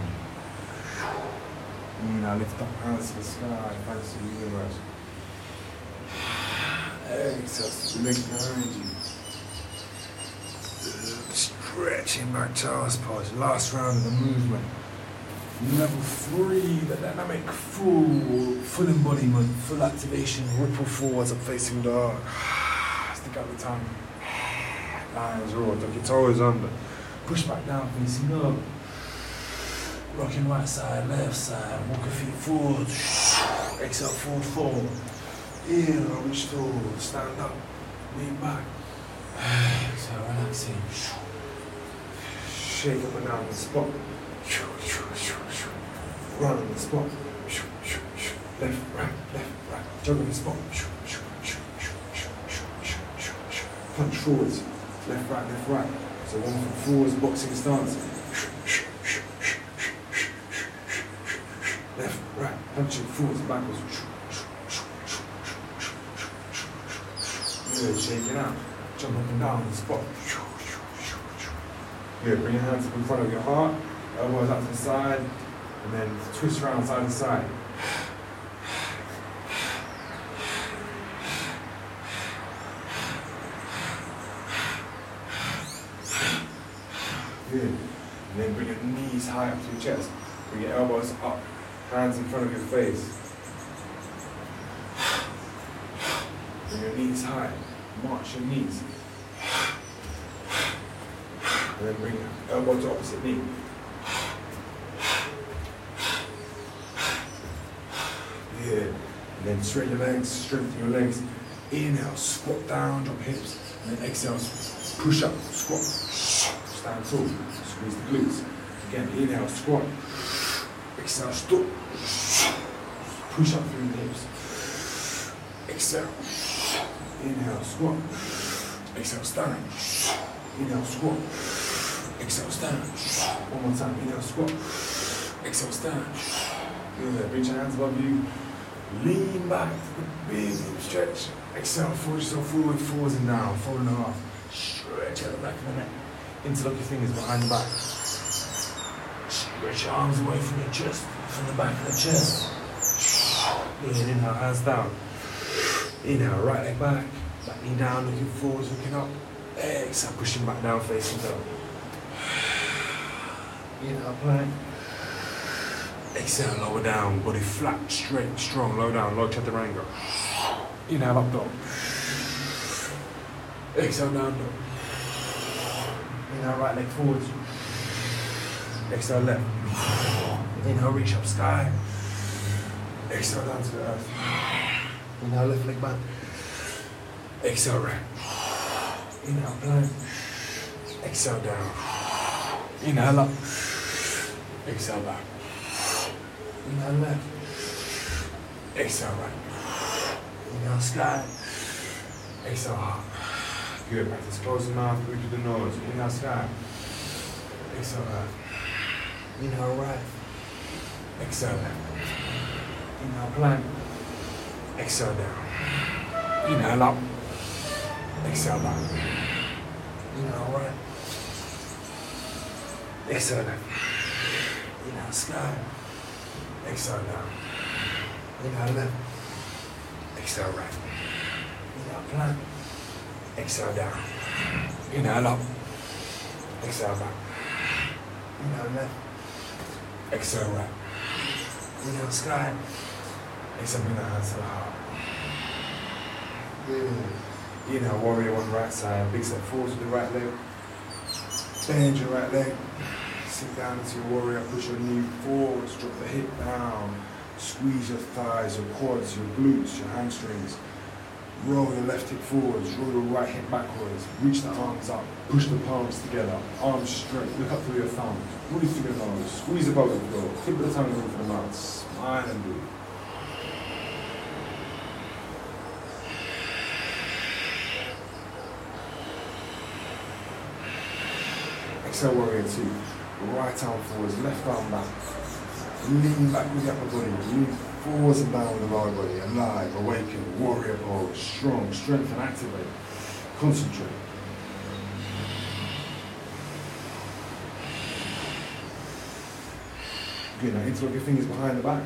Now lift up hands to the sky, hands to the universe. Exhale, look behind you. Stretching back child's pose. Last round of the movement. Level 3, the dynamic full embodiment, full activation. Ripple forwards, up facing dog. Stick out the tongue. Lion's roar. Tuck your toes under. Push back down, facing up. Rocking right side, left side, walking feet forward, exhale, forward fold. In, reach forward, stand up, lean back. Exhale, relaxing. Shake up and down the spot. Run on the spot. Left, right, jump on the spot. Punch forwards, left, right. So one foot forwards, boxing stance. Left, right, punching forwards, backwards. Good, shaking out. Jump up and down on the spot. Good, bring your hands up in front of your heart, elbows out to the side, and then twist around side to side. Good. And then bring your knees high up to your chest. Bring your elbows up, hands in front of your face. Bring your knees high. March your knees. And then bring your elbow to opposite knee. Good. And then straighten your legs, strengthen your legs. Inhale, squat down, drop hips. And then exhale, push up, squat. Stand tall, squeeze the glutes. Again, inhale, squat. Exhale, stop. Push up through the hips. Exhale. Inhale, squat. Exhale, stand. Inhale, squat. Exhale, stand. One more time. Inhale, squat. Exhale, stand. Good. Reach your hands above you. Lean back. Big stretch. Exhale, fold yourself forward, forwards and down. Fold and a half. Stretch out the back of the neck. Interlock your fingers behind the back. Stretch your arms away from your chest, from the back of the chest. Inhale, hands down. Inhale, right leg back. Back knee down, looking forwards, looking up. Exhale, pushing back down, facing down. Inhale, plank. Exhale, lower down. Body flat, straight, strong, low down, low chaturanga. Inhale, up dog. Exhale, down dog. Inhale, right leg forwards. Exhale, left. Inhale, reach up sky. Exhale, down to the earth. Inhale, left leg back. Exhale, right. Inhale, plank. Exhale, down. Inhale, up. Exhale, back. Inhale, left. Exhale, right. Inhale, sky. Exhale, heart. Good, practice close the mouth, breathe through the nose. Inhale, sky. Exhale, left. Inhale, right. Exhale, left. Inhale, plank. Exhale, down. Inhale, up. Exhale, back. Inhale, right. Exhale, left. Inhale, sky. Exhale, down. Inhale, left. Exhale, right. Inhale, plank. Exhale down. Inhale up. Exhale back. Inhale left. Exhale right. Inhale sky. Exhale bring the hands to the heart. Good. Inhale warrior one right side. Big step forward with the right leg. Bend your right leg. Sit down into your warrior. Push your knee forwards. Drop the hip down. Squeeze your thighs, your quads, your glutes, your hamstrings. Roll your left hip forwards, roll your right hip backwards, reach the arms up, push the palms together, arms straight, look up through your thumbs, breathe through your nose, squeeze the both of the door, tip of the tongue over the mouth, smile and breathe. Exhale, warrior two, right arm forwards, left arm back, lean back with the upper body, lean forwards and down with the lower body, alive, awakened, warrior pose, strong, strength and activate, concentrate. Good, now interlock your fingers behind the back,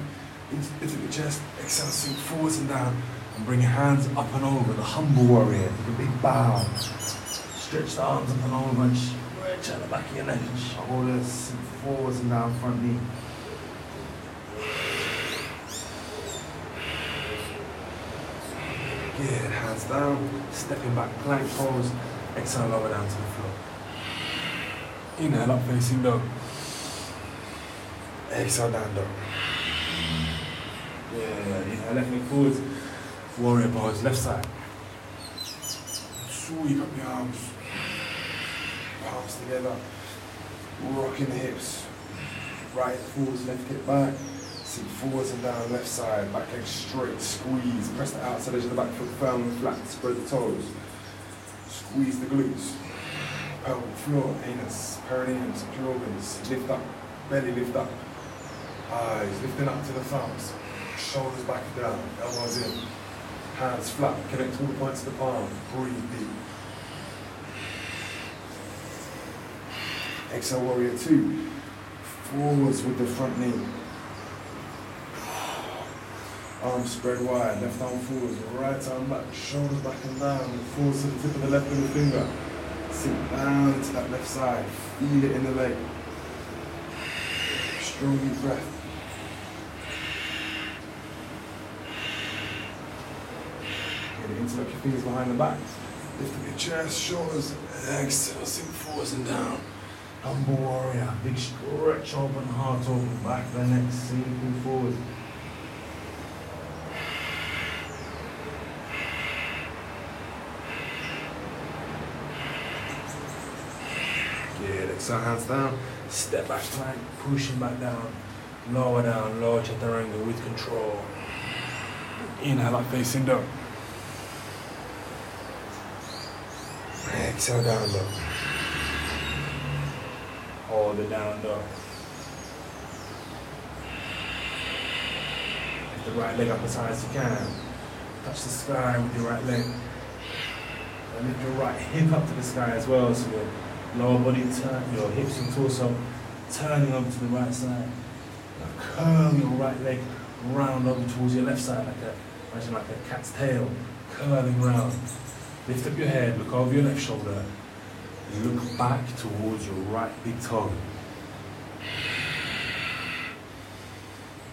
into the chest, exhale, sink forwards and down, and bring your hands up and over, the humble warrior, the big bow. Stretch the arms up and over, stretch out the back of your neck, shoulders, sink forwards and down, front knee. Good, hands down, stepping back, plank pose, exhale, lower down to the floor. Inhale, up facing dog. Ex-Orlando. Yeah, you know, left me cool. Worry about his left side. Sweep up the arms. Palms together. Rocking the hips. Right forwards, left hip back. See forwards and down, left side. Back leg straight. Squeeze. Press the outside edge of the back foot firm and flat. Spread the toes. Squeeze the glutes. Pelvic floor, anus, perineums, pylorus. Lift up. Belly lift up. Eyes lifting up to the thumbs. Shoulders back down. Elbows in. Hands flat. Connect all the points of the palm. Breathe deep. Exhale, warrior two. Forwards with the front knee. Arms spread wide. Left arm forwards. Right arm back. Shoulders back and down. Forwards to the tip of the left middle finger. Sink down to that left side. Feel it in the leg. Strong deep breath. Okay, interlock your fingers behind the back. Lift up your chest, shoulders, exhale, sink forwards and down. Humble warrior, big stretch, open heart, open back, the neck, sinking forward. Good, exhale, hands down. Step back plank, pushing back down, lower chaturanga with control. Inhale up facing dog. Exhale down dog. Hold it down dog. Lift the right leg up as high as you can. Touch the sky with your right leg. And lift your right hip up to the sky as well, so you're lower body turn, your hips and torso turning over to the right side. Now curl your right leg round over towards your left side like that. Imagine like a cat's tail curling round. Lift up your head, look over your left shoulder. You look back towards your right big toe.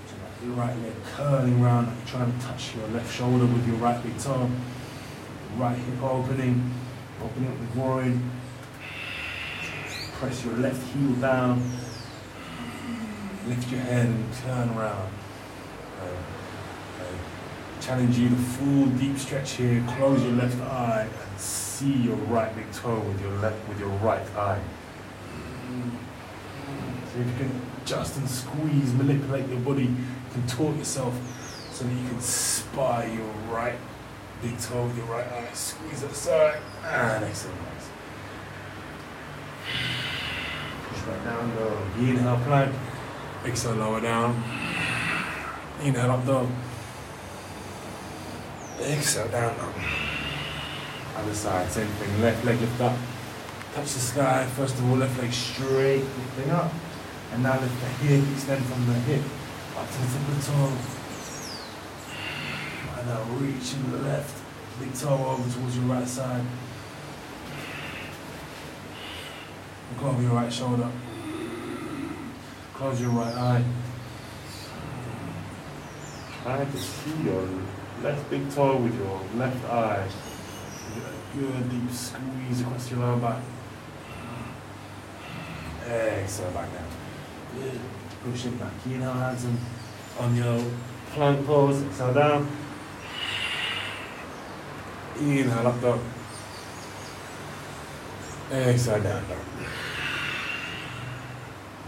So like your right leg curling round, like you're trying to touch your left shoulder with your right big toe. Right hip opening, opening up the groin. Press your left heel down, lift your head and turn around. Challenge you to full deep stretch here, close your left eye and see your right big toe with your right eye. So if you can adjust and squeeze, manipulate your body, contort yourself so that you can spy your right big toe with your right eye, squeeze at the side and exhale. Back down dog. Inhale plank. Exhale lower down. Inhale up dog. Exhale down dog. Other side, same thing. Left leg lift up. Touch the sky. First of all, left leg straight, lifting up. And now lift the hip, extend from the hip up to the tip of the toe. And now reach in the left big toe over towards your right side. Look over your right shoulder. Close your right eye. Try to see your left big toe with your left eye. Give it a good deep squeeze across your lower back. Exhale back down. Good. Pushing back. Inhale, hands on your plank pose. Exhale down. Inhale up dog. Exhale down dog.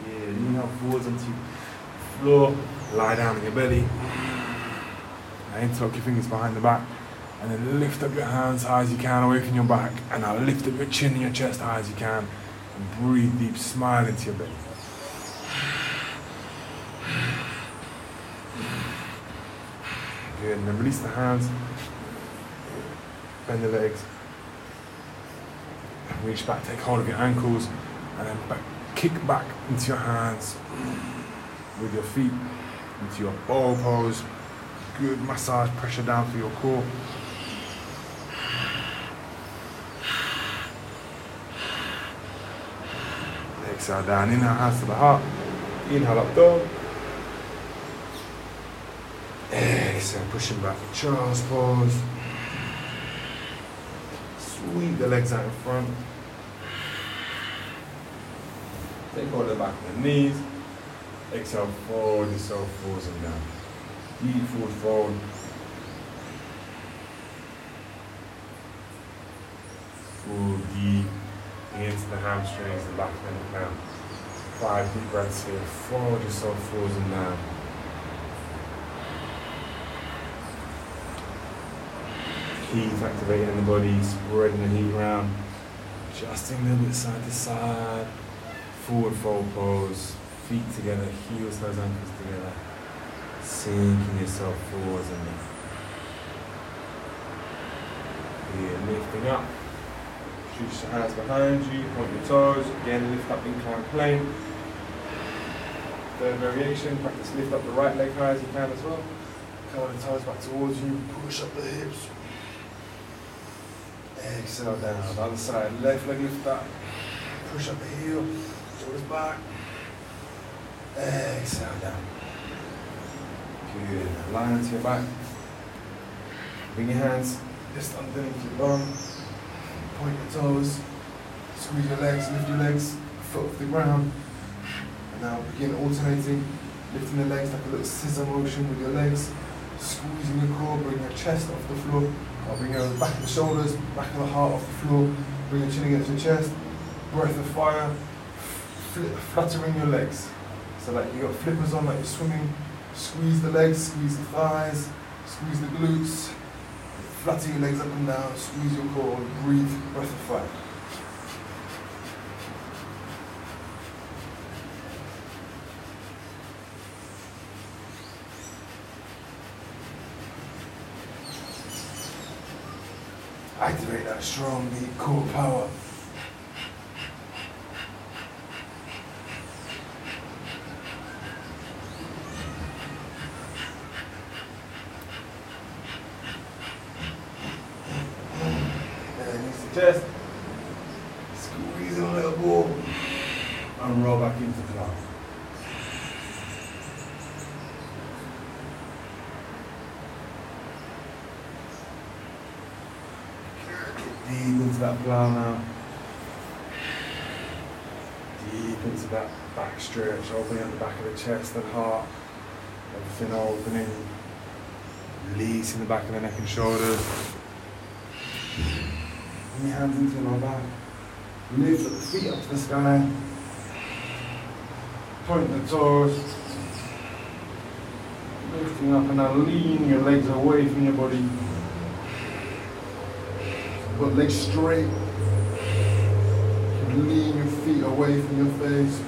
Yeah, inhale forwards onto the floor. Lie down on your belly. Now interlock your fingers behind the back. And then lift up your hands high as you can, away from your back. And now lift up your chin and your chest high as you can. And breathe deep, smile into your belly. Good, and then release the hands. Bend the legs. Reach back, take hold of your ankles, and then back, kick back into your hands with your feet, into your bow pose. Good massage, pressure down through your core. Exhale down, inhale, hands to the heart. Inhale up dog. Exhale, pushing back, child's pose. Sweep the legs out in front. Take hold of the back of the knees. exhale, fold yourself forwards and down. Deep forward fold. Pull deep into the hamstrings, the back bend of the hand. 5 deep breaths here. Fold yourself forwards and down. Keep activating the body, spreading the heat around. Adjusting a little bit side to side. Forward fold pose. Feet together, heels, toes, ankles together. Sinking yourself forwards and lift. Here, lifting up. Reach your hands behind you, point your toes. Again, lift up, incline plane. Third variation, practice lift up the right leg high as you can as well. Curl the toes back towards you, push up the hips. Exhale down, other side, left leg lift up. Push up the heel, shoulders back. Exhale down. Good, line onto your back. Bring your hands just underneath your bum. Point your toes, squeeze your legs, lift your legs, foot off the ground. And now begin alternating, lifting the legs like a little scissor motion with your legs, squeezing your core, bring your chest off the floor, or bring your back of the shoulders, back of the heart off the floor, bring your chin against your chest, breath of fire, fluttering your legs. So like you've got flippers on like you're swimming, squeeze the legs, squeeze the thighs, squeeze the glutes, flutter your legs up and down, squeeze your core, breathe, breath of fire. Activate that strong, deep core power. Chest, squeeze a little ball, and roll back into the ground. Get deep into that plow now. Deep into that back stretch, opening up the back of the chest and heart. Everything opening, releasing the back of the neck and shoulders. Bring your hands into your low back, lift the feet up to the sky, point the toes, lifting up and now lean your legs away from your body, put legs straight, lean your feet away from your face,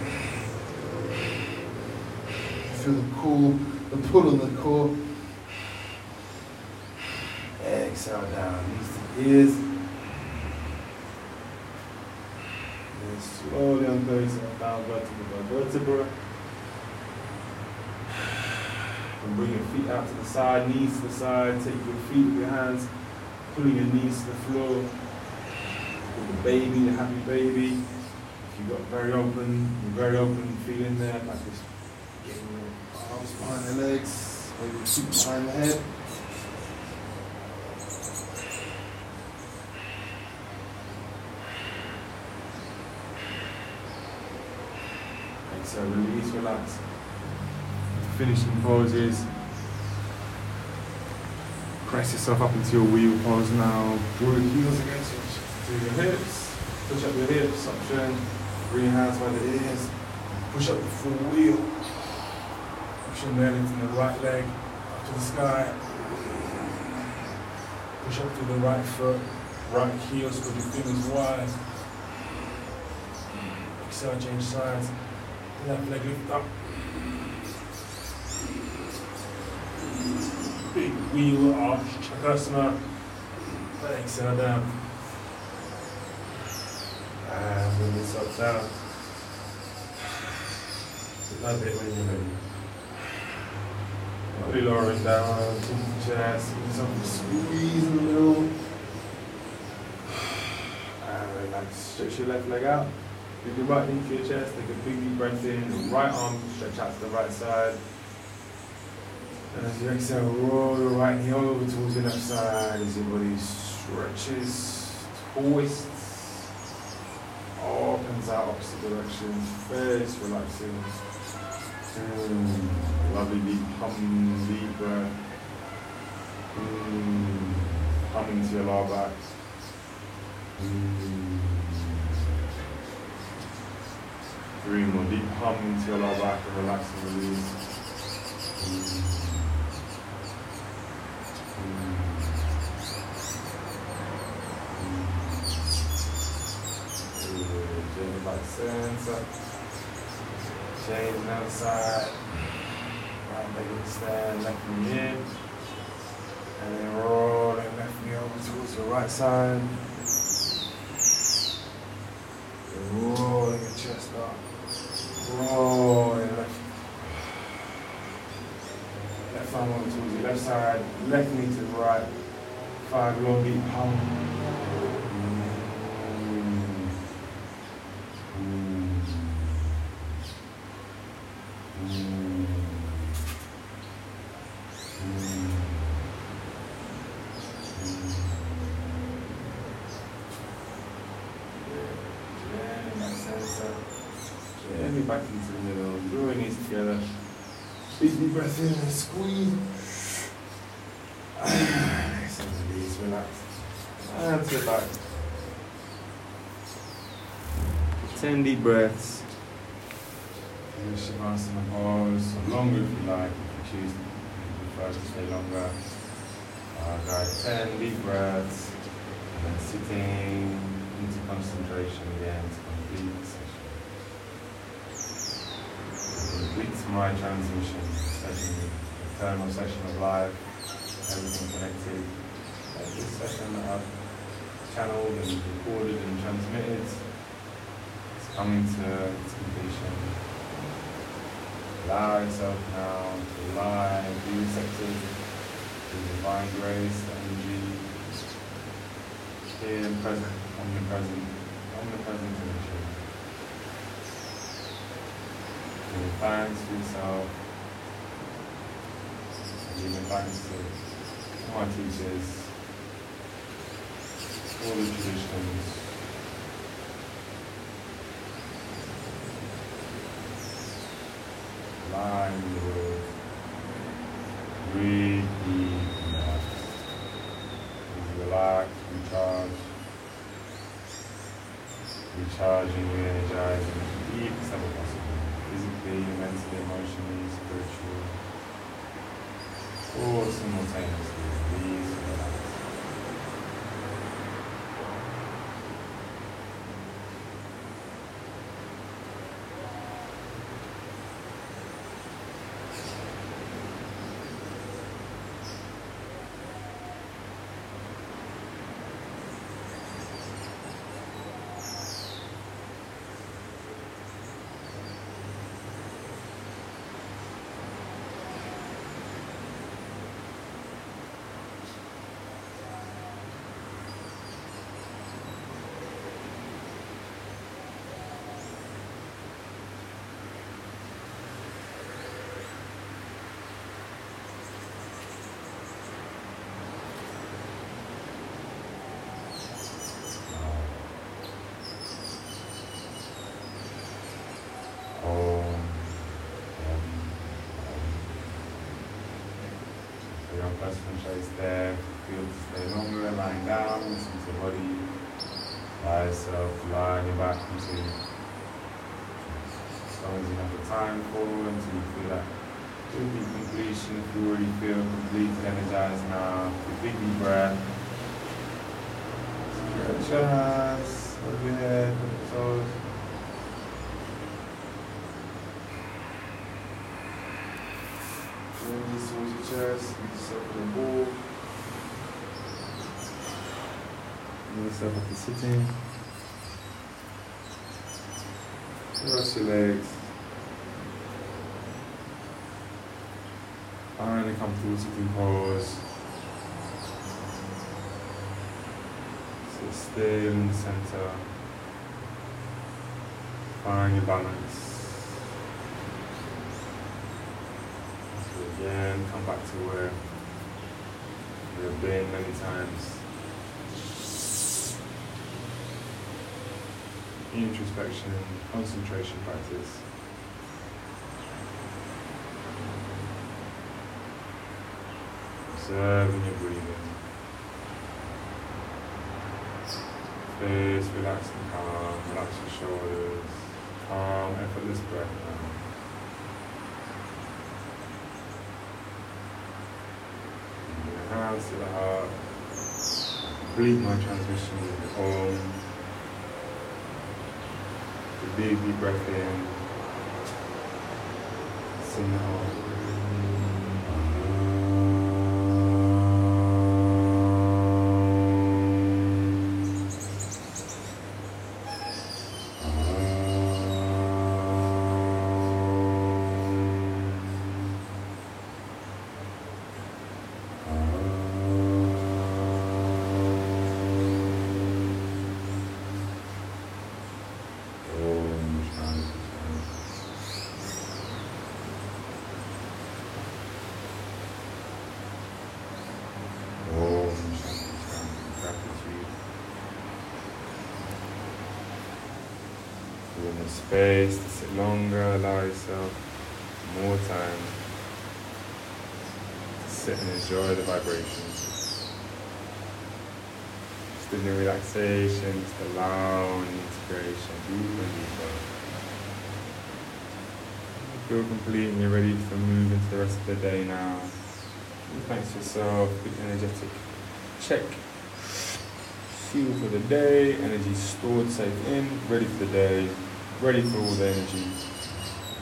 feel the cool, the pull on the core, exhale down, knees to ears, slowly uncoils down vertebra by vertebra. And bring your feet out to the side, knees to the side, take your feet with your hands, pulling your knees to the floor. Call the baby, the happy baby. If you've got very open feeling there, like this, getting your arms behind the legs, maybe your feet behind the head. So release, relax. Finishing poses. Press yourself up into your wheel pose now. Draw your heels against your hips. Push up your hips, option. Bring your hands by the ears. Push up the full wheel. Option there, lifting the right leg up to the sky. Push up through the right foot. Right heel, spread your fingers wide. Exhale, change sides. Left leg lift up. Big wheel arch, Chakrasana. Exhale down. And bring yourself down. Love it when you're ready. Body lowering down, tilting the chest, squeeze in the middle. And relax, stretch your left leg out. Bring your right knee to your chest, take a big deep breath in, the right arm stretch out to the right side. And as you exhale, roll your right knee all over towards your left side as your body stretches, twists, opens out opposite directions, face relaxing. Lovely deep humming, deeper. Humming to your lower back. Three more deep humming to your lower back and relax and release. Change back center. Change left side. Right leg extend, left knee in. And then roll that left knee over towards your right side. Rolling your chest up. Rolling left arm over towards your left side, left knee to the right. 5 low deep pump. Back into the middle, draw your knees together. Big deep breath in and squeeze. Nice and release, relax. And sit back. 10 deep breaths. Do Shavasana pose, longer if you like, if you choose. If you prefer to stay longer. Guys, 10 deep breaths. And then sitting into concentration again to complete. It's my transmission session, eternal session of life, everything connected. This session that I've channeled and recorded and transmitted is coming to its completion. Allow yourself now to rely and be receptive to divine grace, energy, here and present, omnipresent energy. Give thanks to yourself, and give thanks to my teachers, all the traditions. Lie in the world, breathe deep and out. Relax, recharging, re-energizing as deep as ever possible. Physically, mentally, emotionally, spiritually, all simultaneously. Please relax. Place there, feel to stay longer, lying down, listen to your body, by yourself, lie on your back until, as long as you have the time for, until you feel that complete completion. If you already feel complete and energized now, take a big deep breath, stretch your hands, over your head, put your toes, knees towards your chest, knees circle and ball. Move yourself up to sitting. Cross your legs. Find a comfortable sitting pose. So stay in the center. Find your balance. Again, come back to where we've been many times. Introspection, concentration practice. Observing your breathing. Face relaxed and calm, relax your shoulders, calm, effortless breath now. Bring your hands to the heart, complete my transmission with your own. A big deep breath in, sing the heart. Space to sit longer, allow yourself more time to sit and enjoy the vibrations. Just in the relaxation, just allow and integration deeper and deeper. You feel complete and you're ready to move into the rest of the day now. Thanks yourself, be energetic. Check. Fuel for the day, energy stored, safe in, ready for the day. Ready for all the energy.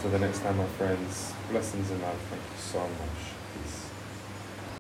Till the next time, my friends. Blessings and love. Thank you so much. Peace.